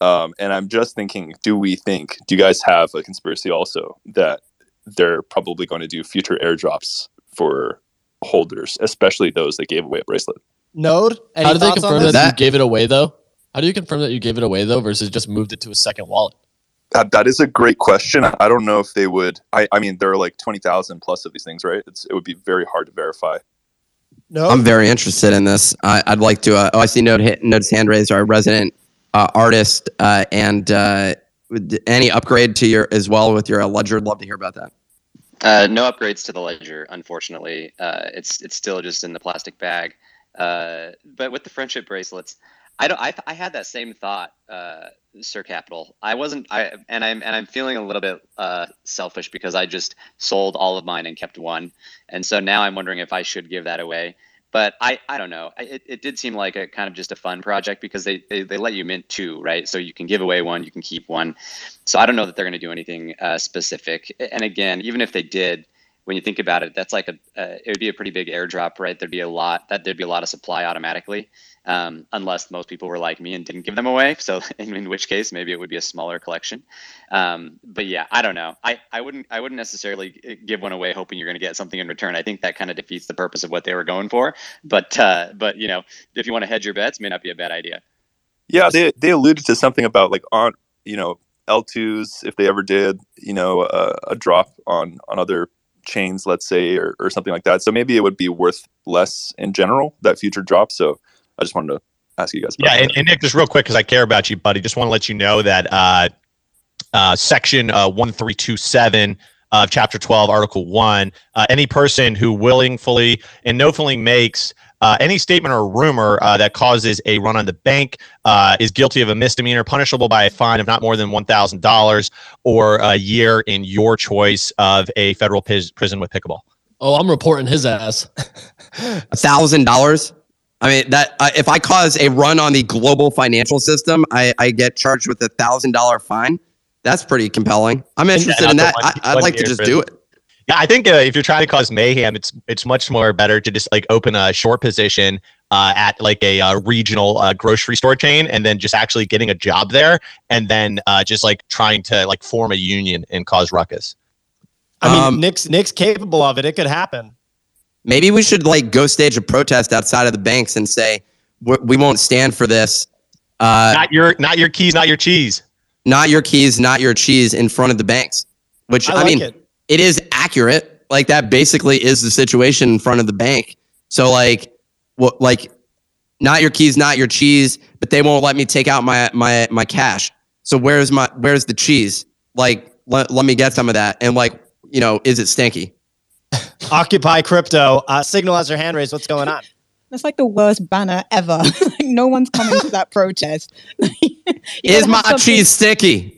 Um, and I'm just thinking, do we think, do you guys have a conspiracy also that they're probably going to do future airdrops for holders, especially those that gave away a bracelet? Node? Any How do they confirm that, that you gave it away, though? How do you confirm that you gave it away, though, versus just moved it to a second wallet? That, that is a great question. I don't know if they would. I, I mean, there are like twenty thousand plus of these things, right? It's, it would be very hard to verify. No, I'm very interested in this. I, I'd like to. Uh, oh, I see Node hit, Node's hand raised, our resident uh, artist. Uh, and uh, any upgrade to your as well with your uh, ledger? I'd love to hear about that. Uh, no upgrades to the ledger, unfortunately. Uh, it's it's still just in the plastic bag. Uh, but with the friendship bracelets, I don't. I, I had that same thought, uh, Sir Capital. I wasn't. I and I'm and I'm feeling a little bit uh, selfish because I just sold all of mine and kept one, and so now I'm wondering if I should give that away. But I, I don't know. It it did seem like a kind of just a fun project because they, they, they let you mint two, right? So you can give away one, you can keep one. So I don't know that they're going to do anything uh, specific. And again, even if they did, when you think about it, that's like a uh, it would be a pretty big airdrop, right? There'd be a lot that there'd be a lot of supply automatically. Um, unless most people were like me and didn't give them away. So in, in which case, maybe it would be a smaller collection. Um, but yeah, I don't know. I, I wouldn't I wouldn't necessarily give one away hoping you're going to get something in return. I think that kind of defeats the purpose of what they were going for. But, uh, but you know, if you want to hedge your bets, it may not be a bad idea. Yeah, they they alluded to something about like on, you know, L twos, if they ever did, you know, a, a drop on, on other chains, let's say, or, or something like that. So maybe it would be worth less in general, that future drop. So I just wanted to ask you guys about yeah, that. And, and Nick, just real quick, because I care about you, buddy, just want to let you know that uh, uh, Section uh, one three two seven of Chapter twelve, Article one, uh, any person who willingly and knowingly makes uh, any statement or rumor uh, that causes a run on the bank uh, is guilty of a misdemeanor punishable by a fine of not more than one thousand dollars or a year in your choice of a federal p- prison with pickleball. Oh, I'm reporting his ass. one thousand dollars? I mean, that uh, if I cause a run on the global financial system, I, I get charged with a one thousand dollars fine. That's pretty compelling. I'm interested yeah, in that. One, I, I'd like to just do it. Yeah, I think uh, if you're trying to cause mayhem, it's it's much more better to just like open a short position uh, at like a uh, regional uh, grocery store chain and then just actually getting a job there and then uh, just like trying to like form a union and cause ruckus. I mean, um, Nick's Nick's capable of it. It could happen. Maybe we should like go stage a protest outside of the banks and say we won't stand for this. Uh, not your, not your keys, not your cheese. Not your keys, not your cheese in front of the banks. Which I, I like mean, it. it is accurate. Like that basically is the situation in front of the bank. So like, what, like, not your keys, not your cheese, but they won't let me take out my my my cash. So where's my where's the cheese? Like, let, let me get some of that. And like, you know, is it stinky? Occupy Crypto. Uh, Signal has her hand raised. What's going on? That's like the worst banner ever. Like, no one's coming to that protest. Is my cheese sticky?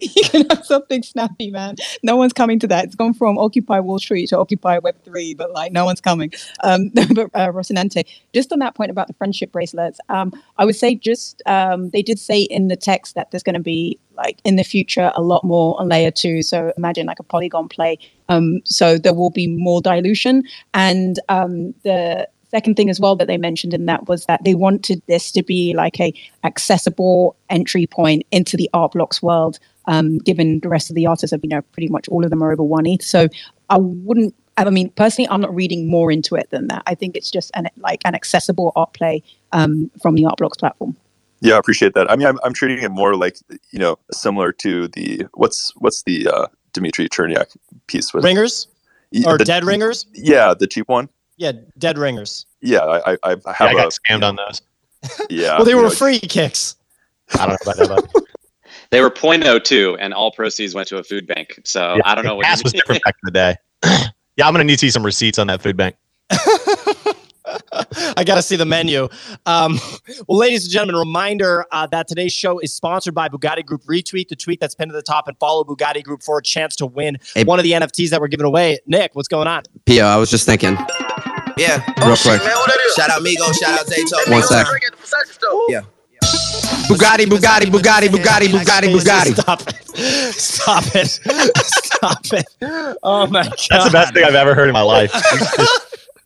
You can have something snappy, man. No one's coming to that. It's gone from Occupy Wall Street to Occupy Web three, but like no one's coming. Um, but uh, Rocinante, just on that point about the friendship bracelets, um, I would say just um, they did say in the text that there's going to be like in the future a lot more on layer two. So imagine like a Polygon play. Um, so there will be more dilution. And um, the second thing as well that they mentioned in that was that they wanted this to be like a accessible entry point into the art blocks world. Um, given the rest of the artists, you know, pretty much all of them are over one E T H. So I wouldn't, I mean, personally, I'm not reading more into it than that. I think it's just an like an accessible art play um, from the Artblocks platform. Yeah, I appreciate that. I mean, I'm, I'm treating it more like, you know, similar to the, what's what's the uh, Dmitry Cherniak piece with? Ringers? Yeah, or the, Dead Ringers? Yeah, the cheap one. Yeah, Dead Ringers. Yeah, I, I, I have yeah, I got a, scammed on those. Yeah. Well, they were know, free kicks. I don't know about that. They were zero point zero two, and all proceeds went to a food bank. So yeah, I don't know what. Gas was different back in the day. Yeah, I'm gonna need to see some receipts on that food bank. I gotta see the menu. Um, well, ladies and gentlemen, reminder uh, that today's show is sponsored by Bugatti Group. Retweet the tweet that's pinned to the top and follow Bugatti Group for a chance to win hey, one of the N F Ts that we're giving away. Nick, what's going on? P O, I was just thinking. Yeah, real oh, quick. Shit, man, what that is? Shout out Migo. Shout out Zayto. One sec. Yeah. Bugatti, Bugatti, Bugatti, Bugatti, Bugatti, Bugatti. Stop it. Stop it. Stop it. Oh, my God. That's the best thing I've ever heard in my life.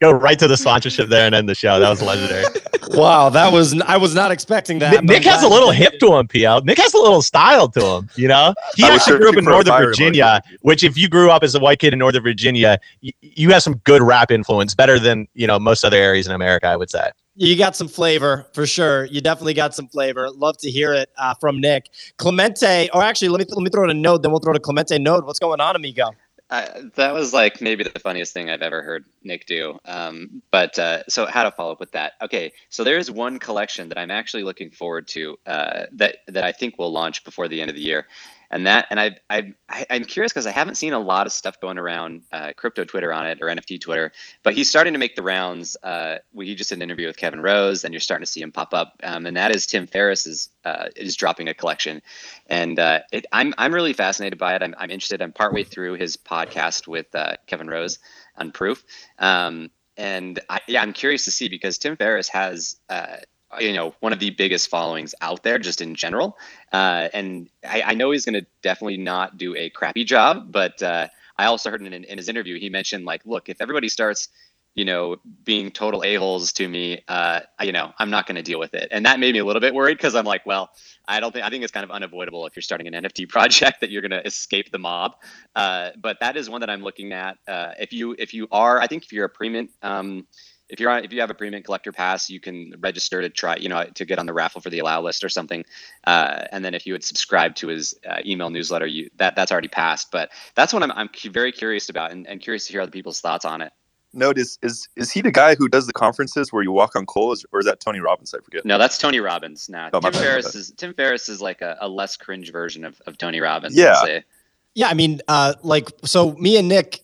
Go right to the sponsorship there and end the show. That was legendary. Wow. That was, I was not expecting that. Nick has a little hip to him, P L. Nick has a little style to him, you know? He actually grew up in Northern Virginia, which if you grew up as a white kid in Northern Virginia, you, you have some good rap influence, better than, you know, most other areas in America, I would say. You got some flavor for sure. You definitely got some flavor. Love to hear it uh, from Nick. Clemente, or actually, let me let me throw it a node. Then we'll throw it a Clemente node. What's going on, amigo? Uh, that was like maybe the funniest thing I've ever heard Nick do. Um, but uh, so how to follow up with that? Okay, so there is one collection that I'm actually looking forward to uh, that that I think will launch before the end of the year, and that and I I I'm curious because I haven't seen a lot of stuff going around uh, crypto Twitter on it or N F T Twitter, but he's starting to make the rounds. Uh, well, he just did an interview with Kevin Rose, and you're starting to see him pop up. Um, and that is Tim Ferriss is uh, is dropping a collection, and uh, it, I'm I'm really fascinated by it. I'm I'm interested. I'm partway through his podcast with uh, Kevin Rose on Proof, um, and I, yeah, I'm curious to see because Tim Ferriss has. Uh, you know, one of the biggest followings out there just in general. Uh, and I, I know he's going to definitely not do a crappy job, but uh, I also heard in, in his interview, he mentioned like, look, if everybody starts, you know, being total a-holes to me, uh, you know, I'm not going to deal with it. And that made me a little bit worried because I'm like, well, I don't think, I think it's kind of unavoidable if you're starting an N F T project that you're going to escape the mob. Uh, but that is one that I'm looking at. Uh, if you, if you are, I think if you're a premium, um, If you're on, if you have a premium collector pass, you can register to try, you know, to get on the raffle for the allow list or something. Uh, and then if you had subscribed to his uh, email newsletter, you that that's already passed. But that's what I'm I'm very curious about, and, and curious to hear other people's thoughts on it. Note is is is he the guy who does the conferences where you walk on coal, or is that Tony Robbins? I forget. No, that's Tony Robbins. Nah, oh, Tim Ferriss is Tim Ferriss is like a, a less cringe version of of Tony Robbins. Yeah, I'd say. Yeah. I mean, uh, like so, me and Nick.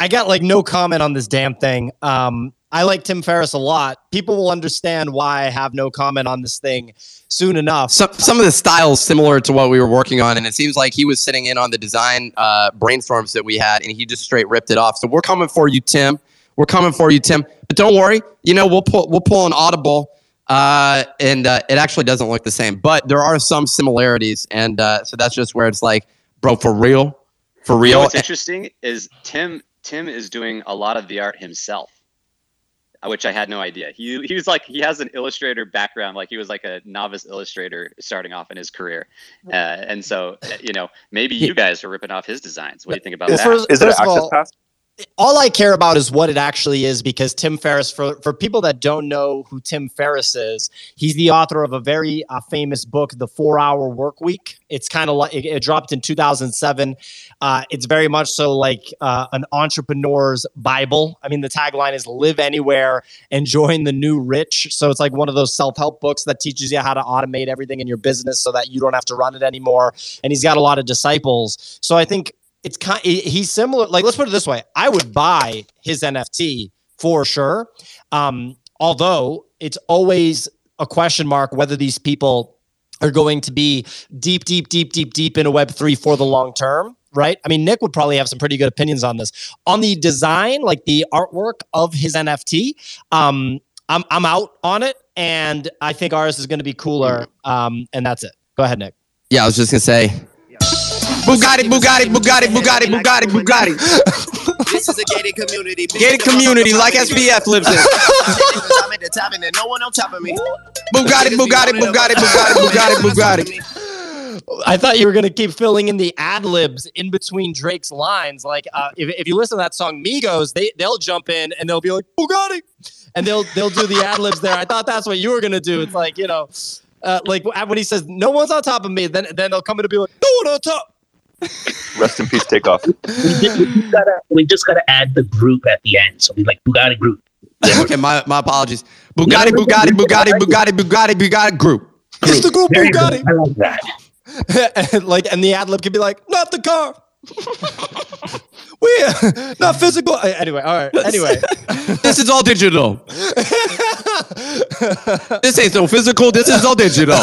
I got like no comment on this damn thing. Um, I like Tim Ferriss a lot. People will understand why I have no comment on this thing soon enough. Some, some of the styles similar to what we were working on, and it seems like he was sitting in on the design uh, brainstorms that we had, and he just straight ripped it off. So we're coming for you, Tim. We're coming for you, Tim. But don't worry, you know we'll pull we'll pull an audible, uh, and uh, it actually doesn't look the same, but there are some similarities, and uh, so that's just where it's like, bro, for real, for real. You know what's interesting is Tim. Tim is doing a lot of the art himself, which I had no idea. He he was like, he has an illustrator background. Like he was like a novice illustrator starting off in his career. Uh, and so, you know, maybe you guys are ripping off his designs. What do you think about that? Is there access pass? all I care about is what it actually is, because Tim Ferriss, for, for people that don't know who Tim Ferriss is, he's the author of a very uh, famous book, The Four-Hour Work Week. It's kind of like, it, it dropped in two thousand seven. Uh, it's very much so like uh, an entrepreneur's Bible. I mean, the tagline is live anywhere and join the new rich. So it's like one of those self-help books that teaches you how to automate everything in your business so that you don't have to run it anymore. And he's got a lot of disciples. So I think It's kind. He's similar. Like, let's put it this way: I would buy his N F T for sure. Um, although it's always a question mark whether these people are going to be deep, deep, deep, deep, deep into Web three for the long term, right? I mean, Nick would probably have some pretty good opinions on this. On the design, like the artwork of his N F T, um, I'm I'm out on it, and I think ours is going to be cooler. Um, and that's it. Go ahead, Nick. Yeah, I was just gonna say. Bugatti, Bugatti, Bugatti, Bugatti, Bugatti, Bugatti. This is a gated community. Gated community like S B F lives in. I'm at the top and no one on top of me. Bugatti, Bugatti, Bugatti, Bugatti, Bugatti, Bugatti. I thought you were going to keep filling in the ad-libs in between Drake's lines. Like, uh, if, if you listen to that song Migos, they, they'll jump in and they'll be like, Bugatti. And they'll, they'll do the ad-libs there. I thought that's what you were going to do. It's like, you know, uh, like when he says, no one's on top of me, then, then they'll come in and be like, no one on top. Rest in peace, Takeoff. We, we, we just got to add the group at the end. So we like Bugatti Group. Yeah. Okay, my, my apologies. Bugatti, Bugatti, Bugatti, Bugatti, Bugatti, Bugatti Group. It's the group Bugatti. I like that. and, like, and the ad lib could be like, not the car. we uh, not physical. Anyway, all right. Anyway, this is all digital. This ain't no physical. This is all digital.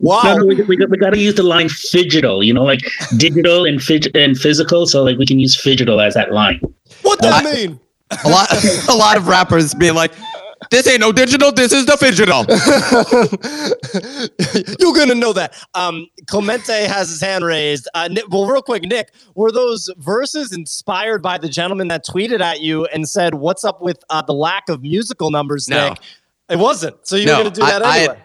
Wow. No, no, we, we, we got to use the line fidgetal, you know, like digital and fidget and physical. So like we can use fidgetal as that line. What does that mean? A lot, a lot of rappers being like, this ain't no digital. This is the fidgetal. You're going to know that. Um, Clemente has his hand raised. Uh, Nick, well, real quick, Nick, were those verses inspired by the gentleman that tweeted at you and said, what's up with uh, the lack of musical numbers, no. Nick? It wasn't. So you no, were going to do that I, anyway. I,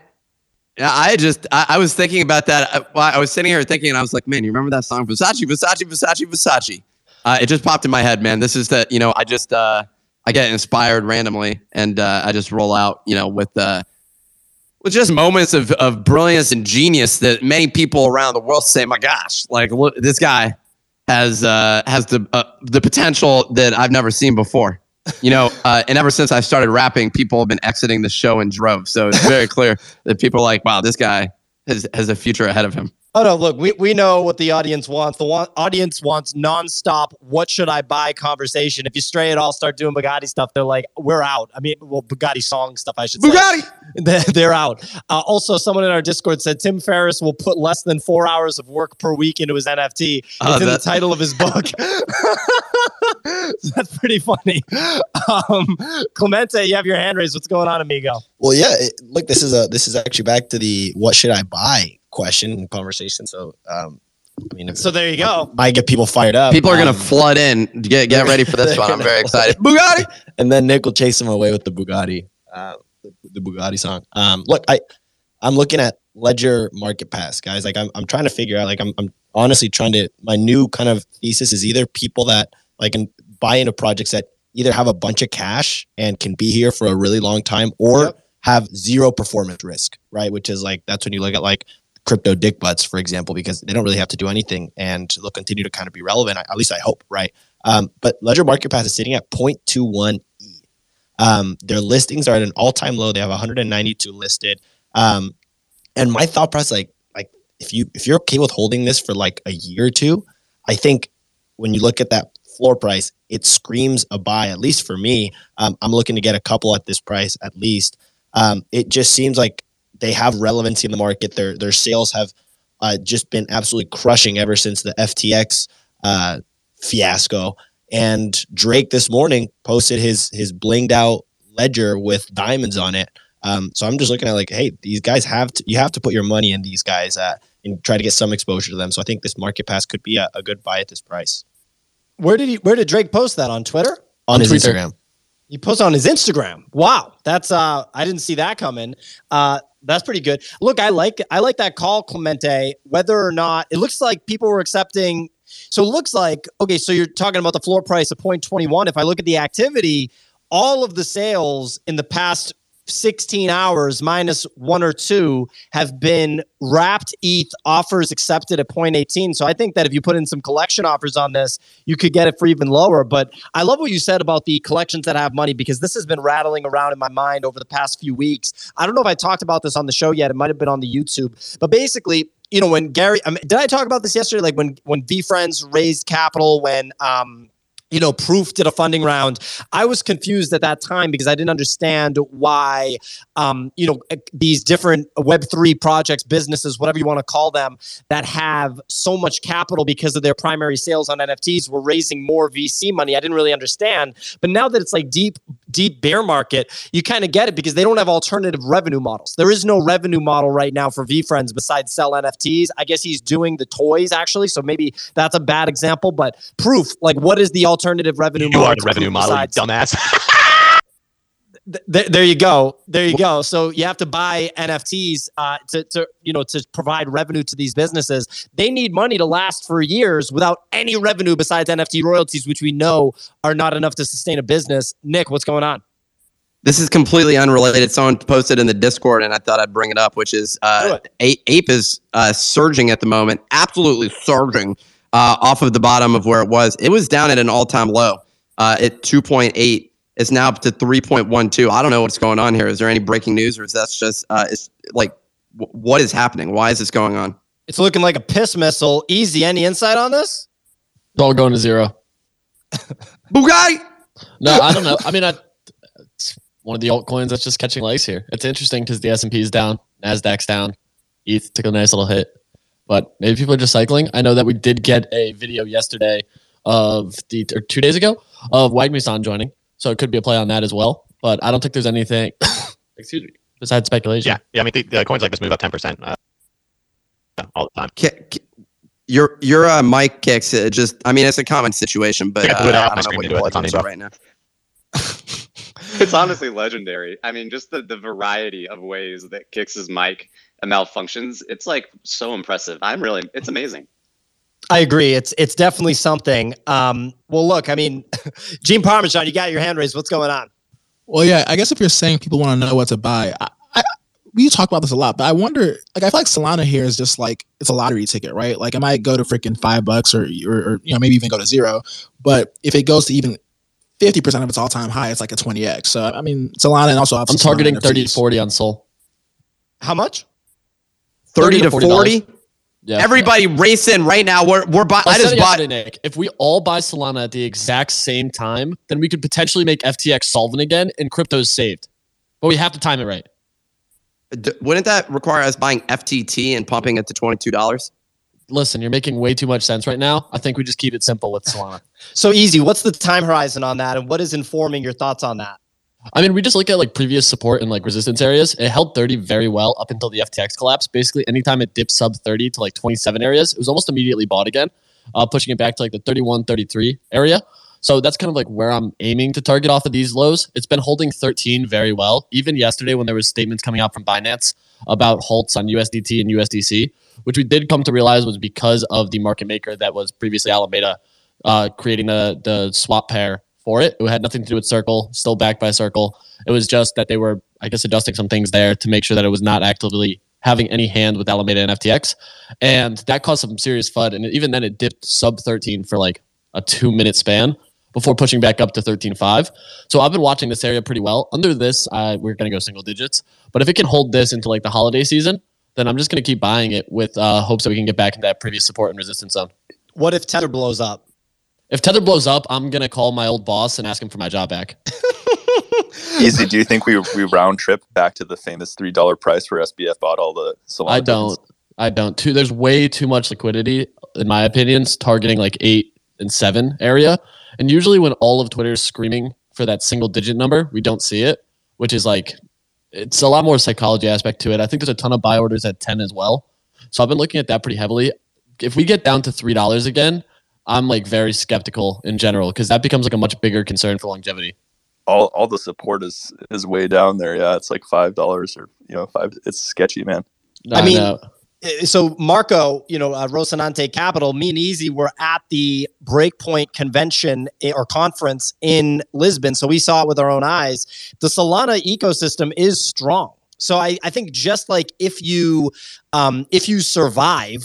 I just, I, I was thinking about that. I, I was sitting here thinking, and I was like, man, you remember that song, Versace, Versace, Versace, Versace? Uh, it just popped in my head, man. This is that, you know, I just, uh, I get inspired randomly, and uh, I just roll out, you know, with uh, with just moments of, of brilliance and genius that many people around the world say, my gosh, like, look, this guy has uh, has the uh, the potential that I've never seen before. You know, uh, and ever since I started rapping, people have been exiting the show in droves. So it's very clear that people are like, wow, this guy has, has a future ahead of him. Oh, no, look, we, we know what the audience wants. The wa- audience wants nonstop, what should I buy conversation. If you stray at all, start doing Bugatti stuff, they're like, we're out. I mean, well, Bugatti song stuff, I should Bugatti! say. Bugatti! They're out. Uh, also, someone in our Discord said, Tim Ferriss will put less than four hours of work per week into his N F T. It's uh, in the title of his book. That's pretty funny. Um, Clemente, you have your hand raised. What's going on, amigo? Well, yeah, it, look, this is a this is actually back to the what should I buy question and conversation. So, um, I mean, so there you go. I get people fired up. People are um, going to flood in. Get get ready for this one. I'm very excited. Bugatti, and then Nick will chase them away with the Bugatti, uh, the, the Bugatti song. Um, look, I I'm looking at Ledger Market Pass, guys. Like I'm I'm trying to figure out. Like I'm I'm honestly trying to. My new kind of thesis is either people that like can buy into projects that either have a bunch of cash and can be here for a really long time, or yep. have zero performance risk, right? Which is like that's when you look at like Crypto Dickbutts, for example, because they don't really have to do anything and they'll continue to kind of be relevant. At least I hope, right? Um, but Ledger Market Pass is sitting at zero point two one E. Um, their listings are at an all-time low. They have one hundred ninety-two listed. Um, and my thought process, like, like if you if you're okay with holding this for like a year or two, I think when you look at that floor price, it screams a buy. At least for me, um, I'm looking to get a couple at this price at least. Um, it just seems like they have relevancy in the market. Their their sales have uh, just been absolutely crushing ever since the F T X uh, fiasco. And Drake this morning posted his his blinged out ledger with diamonds on it. Um, so I'm just looking at like, hey, these guys have to, you have to put your money in these guys uh, and try to get some exposure to them. So I think this Market Pass could be a, a good buy at this price. Where did he, where did Drake post that? On Twitter? On, on his Twitter. Instagram. He posted on his Instagram. Wow, that's uh, I didn't see that coming. Uh, that's pretty good. Look, I like I like that call, Clemente. Whether or not it looks like people were accepting, So it looks like, okay, so you're talking about the floor price of zero point two one. If I look at the activity, all of the sales in the past sixteen hours minus one or two have been wrapped E T H offers accepted at zero point one eight. So I think that if you put in some collection offers on this, you could get it for even lower. But I love what you said about the collections that have money, because this has been rattling around in my mind over the past few weeks. I don't know if I talked about this on the show yet. It might have been on the YouTube. But basically, you know, when Gary, I mean, did I talk about this yesterday? Like when, when V-Friends raised capital, when, um, you know, Proof did a funding round. I was confused at that time because I didn't understand why, um, you know, these different Web three projects, businesses, whatever you want to call them, that have so much capital because of their primary sales on N F Ts were raising more V C money. I didn't really understand. But now that it's like deep, deep bear market, you kind of get it because they don't have alternative revenue models. There is no revenue model right now for VFriends besides sell N F Ts. I guess he's doing the toys, actually. So maybe that's a bad example. But Proof, like, what is the alternative? Alternative revenue model. You are the revenue model, you dumbass. th- there you go. There you go. So you have to buy N F Ts uh, to, to, you know, to provide revenue to these businesses. They need money to last for years without any revenue besides N F T royalties, which we know are not enough to sustain a business. Nick, what's going on? This is completely unrelated. Someone posted in the Discord, and I thought I'd bring it up, which is uh, Ape, Ape is uh, surging at the moment. Absolutely surging. Uh, off of the bottom of where it was. It was down at an all-time low uh, at two point eight. It's now up to three point one two. I don't know what's going on here. Is there any breaking news, or is that just uh, it's like w- what is happening? Why is this going on? It's looking like a piss missile. Easy. Any insight on this? It's all going to zero. Bugatti! No, I don't know. I mean, I, it's one of the altcoins that's just catching lice here. It's interesting because the S and P is down. NASDAQ's down. E T H took a nice little hit. But maybe people are just cycling. I know that we did get a video yesterday of the or two days ago of Wagmi-san joining, so it could be a play on that as well. But I don't think there's anything excuse me besides speculation. Yeah, yeah. I mean, the, the coins like this move up ten percent uh, all the time. K- K- your your uh, mic kicks. It just, I mean, it's a common situation, but uh, I, I don't know what you're talking about right now. It's honestly legendary. I mean, just the, the variety of ways that Kix's mic malfunctions, it's like so impressive. I'm really, it's amazing. I agree. It's it's definitely something. Um, well, look, I mean, Gene Parmesan, you got your hand raised. What's going on? Well, yeah, I guess if you're saying people want to know what to buy, I, I, we talk about this a lot, but I wonder, like, I feel like Solana here is just like, it's a lottery ticket, right? Like, it might go to freaking five bucks or, or, or, you know, maybe even go to zero. But if it goes to even fifty percent of its all-time high, it's like a twenty x. So, I mean, Solana and also... I'm targeting thirty to forty on Sol. How much? thirty to forty? Yeah. Everybody yeah. race in right now. We're we're buying... I, I just bought... Nick, if we all buy Solana at the exact same time, then we could potentially make F T X solvent again and crypto's saved. But we have to time it right. D- wouldn't that require us buying F T T and pumping it to twenty-two dollars? Listen, you're making way too much sense right now. I think we just keep it simple with Solana. So easy. What's the time horizon on that, and what is informing your thoughts on that? I mean, we just look at like previous support and like resistance areas. It held thirty very well up until the F T X collapse. Basically, anytime it dipped sub thirty to like twenty-seven areas, it was almost immediately bought again, uh, pushing it back to like the thirty-one, thirty-three area. So that's kind of like where I'm aiming to target off of these lows. It's been holding thirteen very well. Even yesterday when there was statements coming out from Binance about halts on U S D T and U S D C, which we did come to realize was because of the market maker that was previously Alameda uh, creating the, the swap pair for it. It had nothing to do with Circle, still backed by Circle. It was just that they were, I guess, adjusting some things there to make sure that it was not actively having any hand with Alameda and F T X. And that caused some serious F U D. And even then it dipped sub thirteen for like a two minute span before pushing back up to thirteen point five. So I've been watching this area pretty well. Under this, I, we're going to go single digits. But if it can hold this into like the holiday season, then I'm just going to keep buying it with uh, hopes that we can get back into that previous support and resistance zone. What if Tether blows up? If Tether blows up, I'm going to call my old boss and ask him for my job back. Easy. Do you think we we round trip back to the famous three dollars price where S B F bought all the Solana? I don't. Things? I don't. Too. There's way too much liquidity, in my opinion, targeting like eight and seven area. And usually when all of Twitter is screaming for that single digit number, we don't see it, which is like, it's a lot more psychology aspect to it. I think there's a ton of buy orders at ten as well. So I've been looking at that pretty heavily. If we get down to three dollars again, I'm like very skeptical in general because that becomes like a much bigger concern for longevity. All all the support is, is way down there. Yeah, it's like five dollars or, you know, five. It's sketchy, man. No, I mean, no. So Marco, you know, uh, Rocinante Capital, me and Easy were at the Breakpoint convention or conference in Lisbon. So we saw it with our own eyes. The Solana ecosystem is strong. So I, I think just like if you um, if you survive,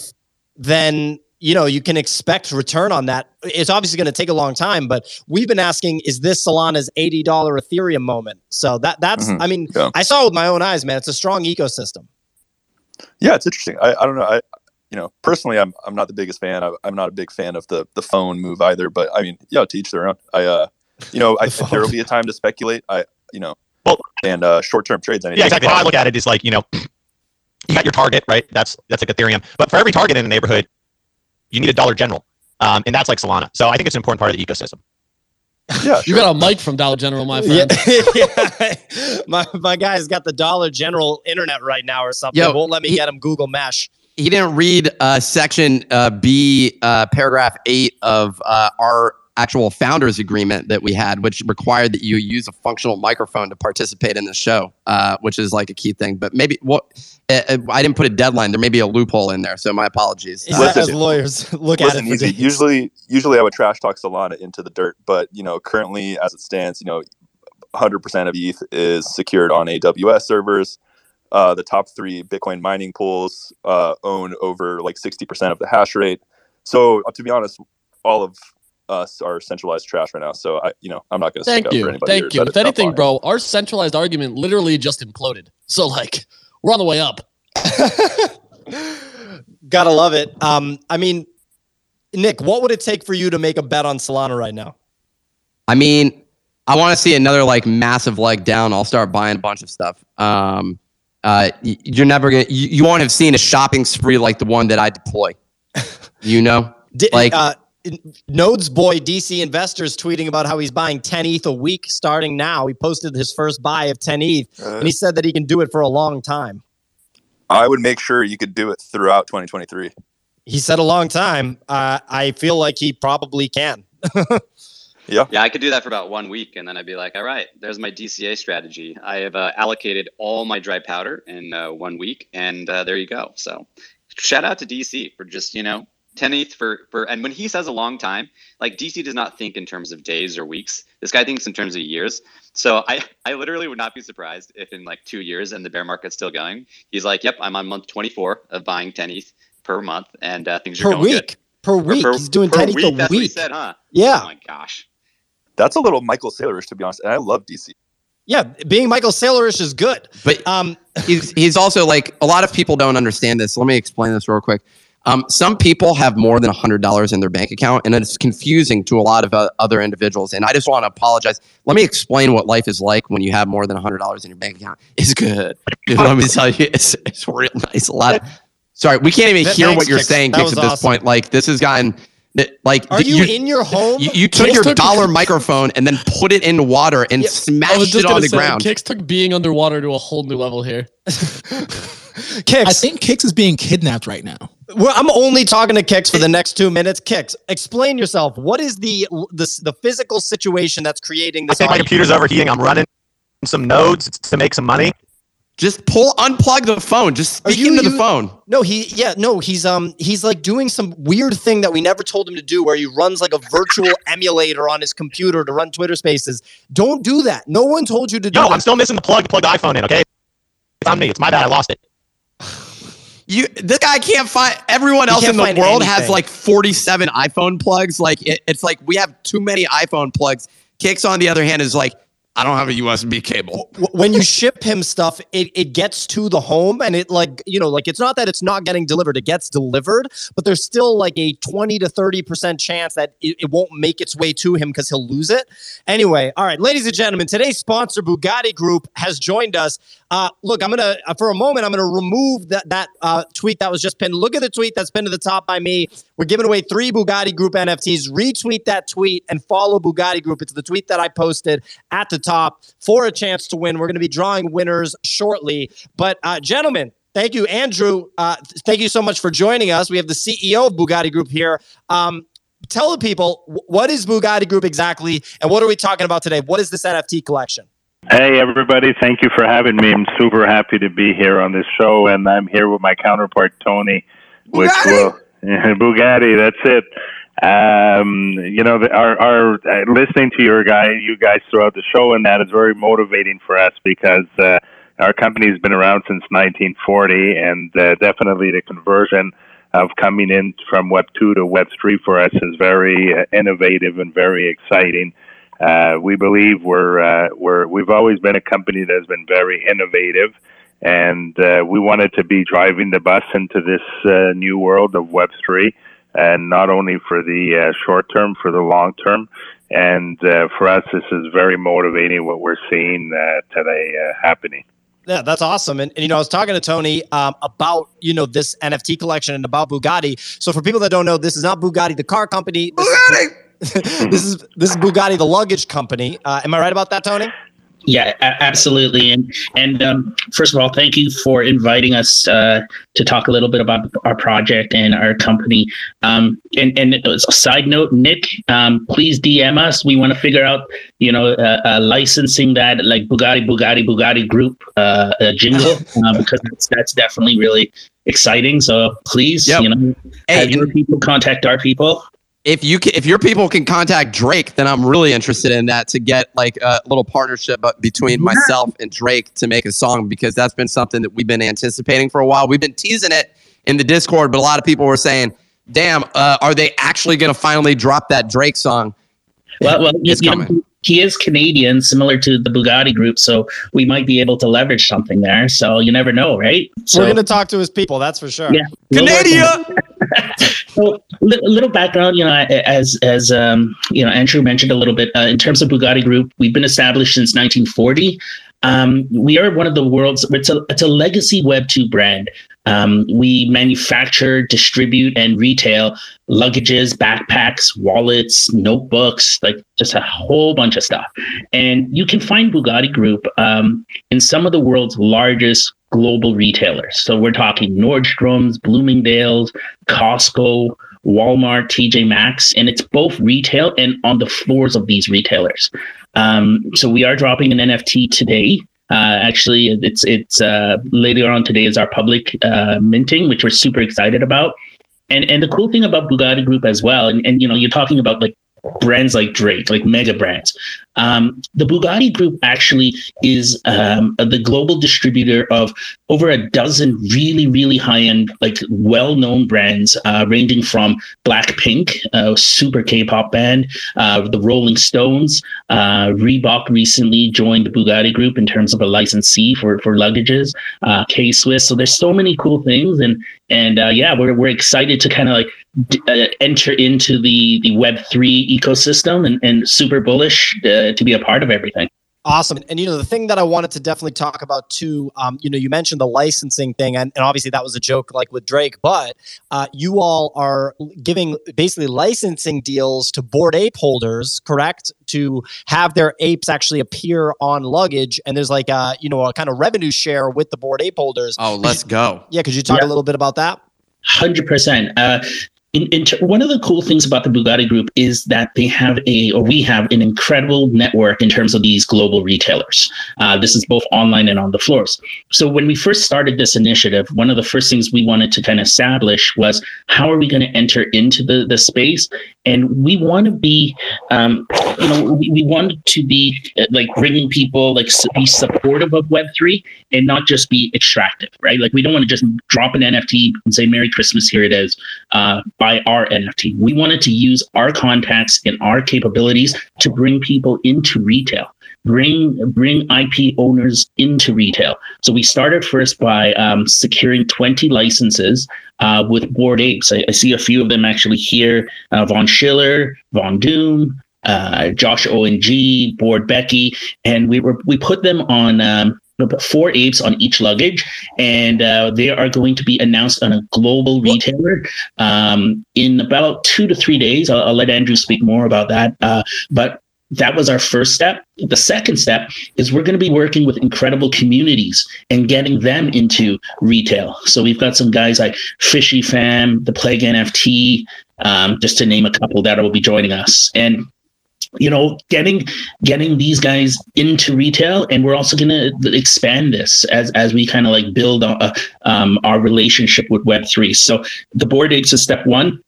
then, you know, you can expect return on that. It's obviously going to take a long time, but we've been asking, is this Solana's eighty dollar Ethereum moment? So that that's, mm-hmm. I mean, yeah. I saw it with my own eyes, man. It's a strong ecosystem. Yeah, it's interesting. I, I don't know. I, you know, personally, I'm I'm not the biggest fan. I, I'm not a big fan of the the phone move either. But I mean, yeah, to each their own. I, uh, you know, I think there will be a time to speculate. I, you know, well, and uh, short term trades. I mean, yeah, exactly. How I look at it is like, you know, you got your target, right? That's that's like Ethereum. But for every target in the neighborhood, you need a Dollar General, um, and that's like Solana. So I think it's an important part of the ecosystem. Yeah, you sure. got a mic from Dollar General, my friend. Yeah. yeah. My my guy's got the Dollar General internet right now or something. Yo, won't let me he, get him Google Mesh. He didn't read uh, section uh, B, uh, paragraph eight of uh, our actual founders agreement that we had, which required that you use a functional microphone to participate in the show, uh, which is like a key thing. But maybe well, uh, I didn't put a deadline. There may be a loophole in there, so my apologies. Uh, listen, as lawyers, look listen, at it. Easy. Usually, usually I would trash talk Solana into the dirt, but you know, currently as it stands, you know, one hundred percent of E T H is secured on A W S servers. Uh, the top three Bitcoin mining pools uh, own over like sixty percent of the hash rate. So uh, to be honest, all of us are centralized trash right now, so I, you know, I'm not going to stick up for anybody. Thank you. If anything, bro, our centralized argument literally just imploded. So like, we're on the way up. Gotta love it. Um, I mean, Nick, what would it take for you to make a bet on Solana right now? I mean, I want to see another like massive leg down. I'll start buying a bunch of stuff. Um, uh, you're never gonna, you, you won't have seen a shopping spree like the one that I deploy. You know, Did, like. Uh, Nodes boy D C Investors tweeting about how he's buying ten E T H a week starting now. He posted his first buy of ten E T H, uh, and he said that he can do it for a long time. I would make sure you could do it throughout twenty twenty-three. He said a long time. Uh, I feel like he probably can. yeah, yeah, I could do that for about one week, and then I'd be like, all right, there's my D C A strategy. I have uh, allocated all my dry powder in uh, one week, and uh, there you go. So shout out to D C for just, you know, ten E T H for, for, and when he says a long time, like D C does not think in terms of days or weeks. This guy thinks in terms of years. So I, I literally would not be surprised if in like two years and the bear market's still going, he's like, yep, I'm on month twenty-four of buying ten E T H per month and uh, things per are going week. Good. Per week. Per week. He's doing ten E T H a week. That's what he said, huh? Yeah. Oh my gosh. That's a little Michael Saylorish, to be honest. And I love D C. Yeah, being Michael Saylorish is good. But um, he's, he's also like, a lot of people don't understand this. Let me explain this real quick. Um, some people have more than one hundred dollars in their bank account, and it's confusing to a lot of uh, other individuals. And I just want to apologize. Let me explain what life is like when you have more than one hundred dollars in your bank account. It's good. Dude, let me tell you, it's, it's real nice. A lot of, sorry, we can't even that hear what you're Kicks. saying, Kicks, at this awesome. point. Like, this has gotten... Like, Are you, you in your home? You, you took Kicks your took dollar microphone and then put it in water and yeah, smashed it on the say, ground. Kicks took being underwater to a whole new level here. Kicks. I think Kicks is being kidnapped right now. Well, I'm only talking to Kicks for the next two minutes. Kicks, explain yourself. What is the the, the physical situation that's creating this? I think my computer's overheating. I'm running some nodes to make some money. Just pull, unplug the phone. Just speak you, into you, the phone. No, he, yeah, no, he's um, he's like doing some weird thing that we never told him to do, where he runs like a virtual emulator on his computer to run Twitter Spaces. Don't do that. No one told you to do. No, that. I'm still missing the plug to plug the iPhone in. Okay, it's on me. It's my bad. I lost it. You, this guy can't find. Everyone else in the world anything. has like forty-seven iPhone plugs. Like it, it's like we have too many iPhone plugs. Kicks, on the other hand, is like, I don't have a U S B cable. When you ship him stuff, it, it gets to the home and it like, you know, like it's not that it's not getting delivered. It gets delivered, but there's still like a twenty to thirty percent chance that it, it won't make its way to him because he'll lose it. Anyway, all right, ladies and gentlemen, today's sponsor, Bugatti Group, has joined us. Uh, look, I'm going to, uh, for a moment, I'm going to remove that, that uh, tweet that was just pinned. Look at the tweet that's pinned to the top by me. We're giving away three Bugatti Group N F Ts. Retweet that tweet and follow Bugatti Group. It's the tweet that I posted at the top for a chance to win. We're going to be drawing winners shortly. But uh, gentlemen, thank you, Andrew. Uh, th thank you so much for joining us. We have the C E O of Bugatti Group here. Um, tell the people, what is Bugatti Group exactly, and what are we talking about today? What is this N F T collection? Hey, everybody. Thank you for having me. I'm super happy to be here on this show, and I'm here with my counterpart, Tony. Which Bugatti? Will, Bugatti, that's it. Um, you know, the, our, our uh, listening to your guy, you guys throughout the show, and that is very motivating for us because uh, our company has been around since nineteen forty, and uh, definitely the conversion of coming in from Web two to Web three for us is very uh, innovative and very exciting. Uh, we believe we're uh, we're we've always been a company that has been very innovative, and uh, we wanted to be driving the bus into this uh, new world of Web three. And not only for the uh, short term, for the long term. And uh, for us, this is very motivating what we're seeing uh, today uh, happening. Yeah, that's awesome. And, and, you know, I was talking to Tony um, about, you know, this N F T collection and about Bugatti. So for people that don't know, this is not Bugatti, the car company. This Bugatti! Is, this, is, this is Bugatti, the luggage company. Uh, am I right about that, Tony? Yeah, a- absolutely. And and um, first of all, thank you for inviting us uh, to talk a little bit about our project and our company. Um, and, and a side note, Nick, um, please D M us. We want to figure out, you know, uh, uh, licensing that like Bugatti, Bugatti, Bugatti Group uh, uh, jingle, uh, because that's, that's definitely really exciting. So please, yep. you know, hey, have your people contact our people. If you can, if your people can contact Drake, then I'm really interested in that to get like a little partnership between myself and Drake to make a song, because that's been something that we've been anticipating for a while. We've been teasing it in the Discord, but a lot of people were saying, damn, uh, are they actually going to finally drop that Drake song? Well, well it's you, coming. You know, he is Canadian, similar to the Bugatti Group, so we might be able to leverage something there. So you never know, right? So, we're going to talk to his people, that's for sure. Yeah. Canada! Well, a little background, you know, as as um, you know, Andrew mentioned a little bit uh, in terms of Bugatti Group, we've been established since nineteen forty. Um, we are one of the world's. It's a it's a legacy Web two brand. Um, we manufacture, distribute, and retail luggages, backpacks, wallets, notebooks, like just a whole bunch of stuff. And you can find Bugatti Group um, in some of the world's largest global retailers. So we're talking Nordstrom's, Bloomingdale's, Costco, Walmart, T J Maxx, and it's both retail and on the floors of these retailers. Um, so we are dropping an N F T today. Uh, actually, it's it's uh, later on today is our public uh, minting, which we're super excited about. And and the cool thing about Bugatti Group as well, and, and you know, you're talking about like brands like Drake, like mega brands. Um, the Bugatti Group actually is um, the global distributor of over a dozen really, really high-end, like well-known brands, uh, ranging from Blackpink, a uh, super K-pop band, uh, the Rolling Stones. Uh, Reebok recently joined the Bugatti Group in terms of a licensee for for luggages, uh, K-Swiss. So there's so many cool things, and and uh, yeah, we're we're excited to kind of like d- uh, enter into the the Web three ecosystem, and and super bullish. Uh, to be a part of everything. Awesome. And, you know, the thing that I wanted to definitely talk about too, um, you know, you mentioned the licensing thing, and, and obviously that was a joke like with Drake, but uh, you all are giving basically licensing deals to Bored Ape holders, correct? To have their apes actually appear on luggage, and there's like a, you know, a kind of revenue share with the Bored Ape holders. Oh, let's could you, go. Yeah, could you talk yeah. a little bit about that? one hundred percent. Uh, In, in t- one of the cool things about the Bugatti Group is that they have a, or we have an incredible network in terms of these global retailers. Uh, this is both online and on the floors. So when we first started this initiative, one of the first things we wanted to kind of establish was how are we going to enter into the, the space? And we want to be, um, you know, we, we want to be uh, like bringing people, like be supportive of Web three and not just be extractive, right? Like we don't want to just drop an N F T and say, Merry Christmas, here it is. Uh, by our N F T. We wanted to use our contacts and our capabilities to bring people into retail, bring bring I P owners into retail. So we started first by um, securing twenty licenses uh, with Bored Apes. I, I see a few of them actually here, uh, Von Schiller, Von Doom, uh, Josh O N G, Bored Becky, and we were we put them on um, four apes on each luggage, and uh, they are going to be announced on a global retailer um, in about two to three days. I'll, I'll let Andrew speak more about that. Uh, but that was our first step. The second step is we're going to be working with incredible communities and getting them into retail. So we've got some guys like Fishy Fam, The Plague N F T, um, just to name a couple that will be joining us. And you know, getting getting these guys into retail, and we're also going to expand this as as we kind of like build a, um, our relationship with Web three. So the Bored Apes is step one.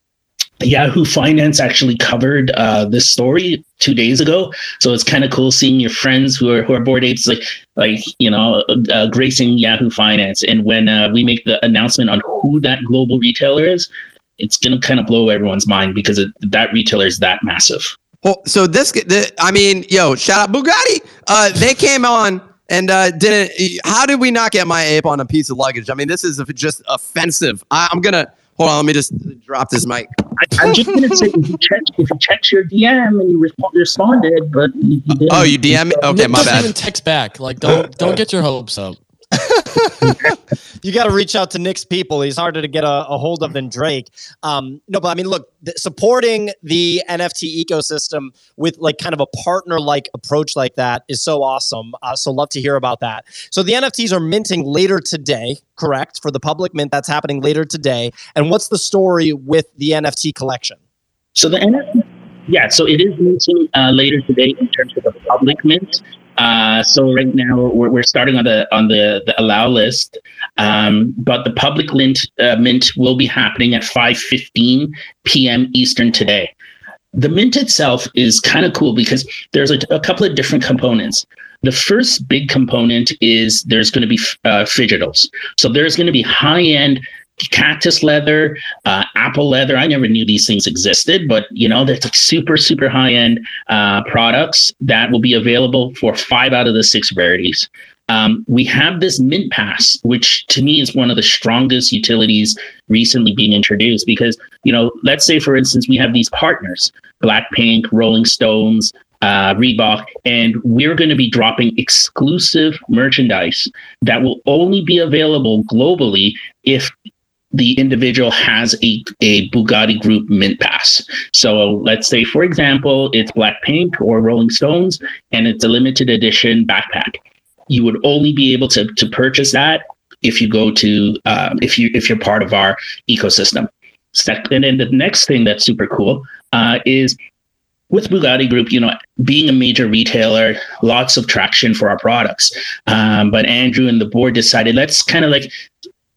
Yahoo Finance actually covered uh, this story two days ago, so it's kind of cool seeing your friends who are who are Bored Apes, like like you know, uh, gracing Yahoo Finance. And when uh, we make the announcement on who that global retailer is, it's gonna kind of blow everyone's mind because it, that retailer is that massive. Well, so this, this, I mean, yo, shout out Bugatti. Uh, they came on and uh, didn't. How did we not get my ape on a piece of luggage? I mean, this is just offensive. I, I'm gonna. Hold on, let me just drop this mic. I, I'm just going to say, if you checked you check your D M and you resp- responded, but you, you didn't. Oh, you D M? Okay, my bad. Don't even text back. Like, don't don't get your hopes up. You got to reach out to Nick's people. He's harder to get a, a hold of than Drake. Um, no, but I mean, look, th- supporting the N F T ecosystem with like kind of a partner-like approach like that is so awesome. Uh, so love to hear about that. So the N F Ts are minting later today, correct? For the public mint, that's happening later today. And what's the story with the N F T collection? So the N F T, yeah, so it is minting uh, later today in terms of the public mint. Uh, so right now we're, we're starting on the on the, the allow list, um, but the public mint uh, mint will be happening at five fifteen p.m. Eastern today. The mint itself is kind of cool because there's a, a couple of different components. The first big component is there's going to be uh, fidgetals. So there's going to be high end cactus leather, uh, apple leather. I never knew these things existed, but you know, that's like super, super high end uh, products that will be available for five out of the six rarities. Um, we have this mint pass, which to me is one of the strongest utilities recently being introduced because, you know, let's say for instance, we have these partners, Blackpink, Rolling Stones, uh, Reebok, and we're going to be dropping exclusive merchandise that will only be available globally if the individual has a, a Bugatti Group mint pass. So let's say, for example, it's Blackpink or Rolling Stones, and it's a limited edition backpack. You would only be able to to purchase that if you go to um, if you if you're part of our ecosystem. And then the next thing that's super cool uh, is with Bugatti Group, you know, being a major retailer, lots of traction for our products. Um, but Andrew and the board decided let's kind of like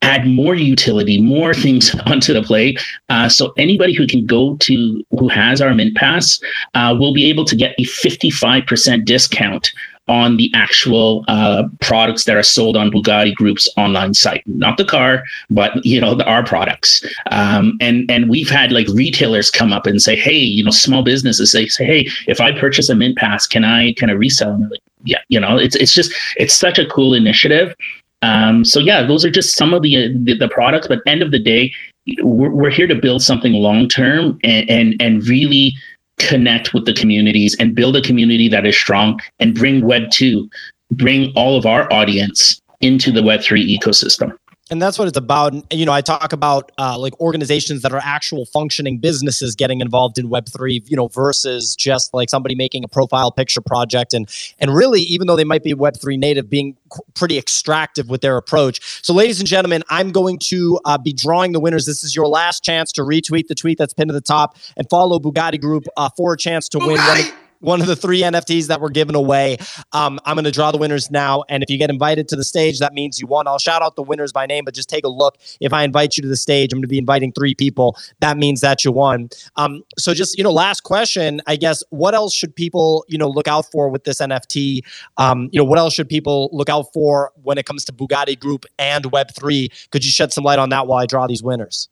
add more utility, more things onto the plate. Uh, so anybody who can go to, who has our Mint Pass, uh, will be able to get a fifty-five percent discount on the actual uh, products that are sold on Bugatti Group's online site. Not the car, but, you know, the, our products. Um, and, and we've had like retailers come up and say, hey, you know, small businesses, they say, hey, if I purchase a Mint Pass, can I kind of resell? And they're like, yeah, you know, it's it's just, it's such a cool initiative. Um, so yeah, those are just some of the, uh, the the products. But end of the day, we're, we're here to build something long term and, and and really connect with the communities and build a community that is strong and bring Web two, bring all of our audience into the Web three ecosystem. And that's what it's about. And, you know, I talk about uh, like organizations that are actual functioning businesses getting involved in Web three, you know, versus just like somebody making a profile picture project. And and really, even though they might be Web three native, being pretty extractive with their approach. So ladies and gentlemen, I'm going to uh, be drawing the winners. This is your last chance to retweet the tweet that's pinned to the top and follow Bugatti Group uh, for a chance to win one of- One of the three N F Ts that were given away. Um, I'm going to draw the winners now. And if you get invited to the stage, that means you won. I'll shout out the winners by name, but just take a look. If I invite you to the stage, I'm going to be inviting three people. That means that you won. Um, so just, you know, last question, I guess, what else should people, you know, look out for with this N F T? Um, you know, what else should people look out for when it comes to Bugatti Group and Web three? Could you shed some light on that while I draw these winners?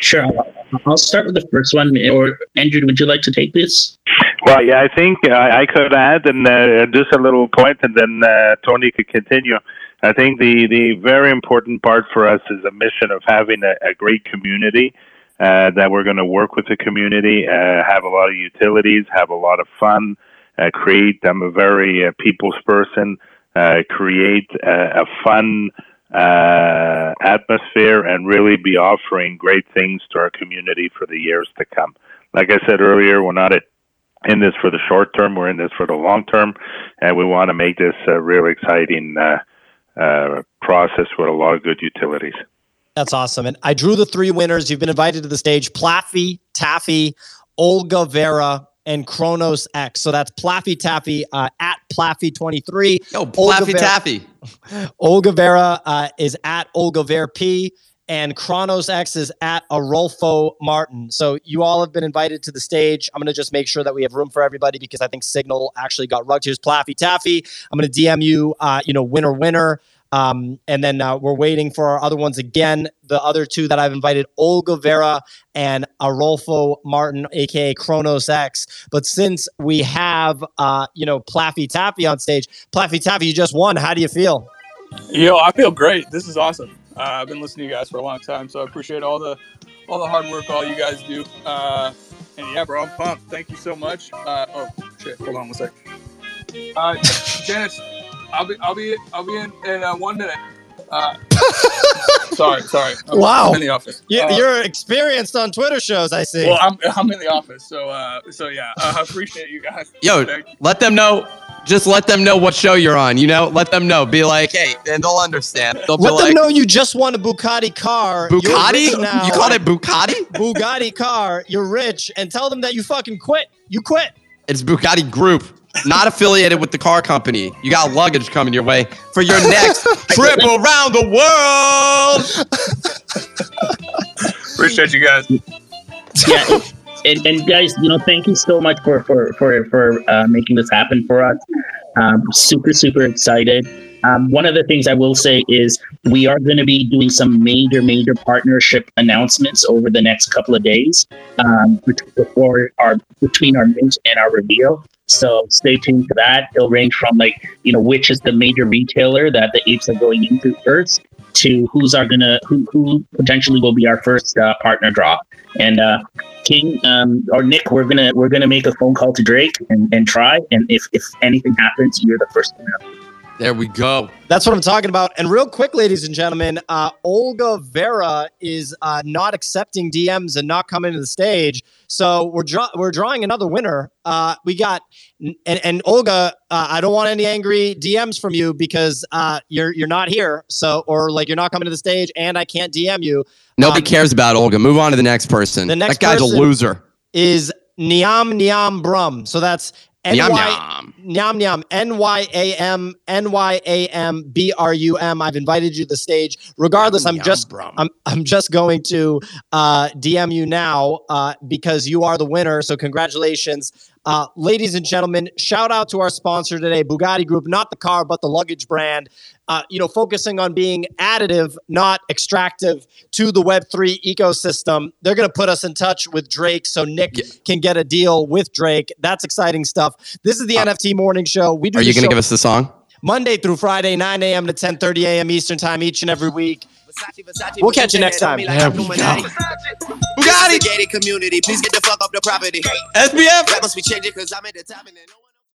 Sure. I'll start with the first one. Or Andrew, would you like to take this? Well, yeah, I think uh, I could add and uh, just a little point, and then uh, Tony could continue. I think the, the very important part for us is a mission of having a, a great community, uh, that we're going to work with the community, uh, have a lot of utilities, have a lot of fun, uh, create, I'm a very uh, people's person, uh, create a, a fun uh, atmosphere and really be offering great things to our community for the years to come. Like I said earlier, we're not at in this for the short term, we're in this for the long term, and we want to make this a real exciting uh, uh, process with a lot of good utilities. That's awesome. And I drew the three winners. You've been invited to the stage. Plaffy, Taffy, Olga Vera, and Kronos X. So that's Plaffy Taffy uh, at Plaffy twenty-three. Yo, Plaffy Olga Taffy. Vera, Olga Vera uh, is at Olga Vera P. And Kronos X is at Arolfo Martin. So you all have been invited to the stage. I'm going to just make sure that we have room for everybody because I think Signal actually got rugged. Here's Plaffy Taffy. I'm going to D M you, uh, you know, winner, winner. Um, and then uh, we're waiting for our other ones. Again, the other two that I've invited, Olga Vera and Arolfo Martin, a k a. Kronos X. But since we have, uh, you know, Plaffy Taffy on stage, Plaffy Taffy, you just won. How do you feel? Yo, I feel great. This is awesome. Uh, I've been listening to you guys for a long time, so I appreciate all the all the hard work all you guys do. Uh, and yeah, bro, I'm pumped. Thank you so much. Uh, oh shit, hold on one sec. Uh, Dennis, I'll be I'll be I'll be in in uh, one minute. Uh, sorry, sorry. I'm, wow, I'm in the office. You, uh, you're experienced on Twitter shows, I see. Well, I'm I'm in the office, so uh, so yeah, uh, I appreciate you guys. Yo, let them know. Just let them know what show you're on, you know? Let them know. Be like, hey, and they'll understand. They'll let them like, know you just won a Bugatti car. Bugatti? You called it Bugatti? Bugatti car. You're rich. And tell them that you fucking quit. You quit. It's Bugatti Group. Not affiliated with the car company. You got luggage coming your way for your next trip around the world. Appreciate you guys. Yeah. And, and guys, you know, thank you so much for for for for uh, making this happen for us. Um, super super excited. Um, one of the things I will say is we are going to be doing some major major partnership announcements over the next couple of days um, before our between our mint and our reveal. So stay tuned to that. It'll range from like you know which is the major retailer that the apes are going into first, to who's are gonna who who potentially will be our first uh, partner draw. And uh, King um, or Nick, we're gonna we're gonna make a phone call to Drake and, and try. And if if anything happens, you're the first one up. There we go. That's what I'm talking about. And real quick, ladies and gentlemen, uh, Olga Vera is uh, not accepting D Ms and not coming to the stage. So we're draw- we're drawing another winner. Uh, we got and, and Olga. Uh, I don't want any angry D Ms from you because uh, you're you're not here. So or like you're not coming to the stage, and I can't D M you. Nobody um, cares about Olga. Move on to the next person. The next that guy's person a loser. Is Nyam Nyam Brum. So that's. Nyam Nyam. N Y A M N Y A M B R U M. I've invited you to the stage. Regardless, I'm just I'm I'm just going to uh, D M you now uh, because you are the winner. So congratulations. Uh, ladies and gentlemen, shout out to our sponsor today, Bugatti Group, not the car, but the luggage brand, uh, you know, focusing on being additive, not extractive to the Web three ecosystem. They're going to put us in touch with Drake so Nick yeah. can get a deal with Drake. That's exciting stuff. This is the uh, N F T Morning Show. We do. Are you going to give us the song? Monday through Friday, nine a.m. to ten thirty a.m. Eastern time each and every week. We'll catch you next time. There we go. Bugatti! Community, please get the fuck up the property. S B F! That must be changing because I'm at the time and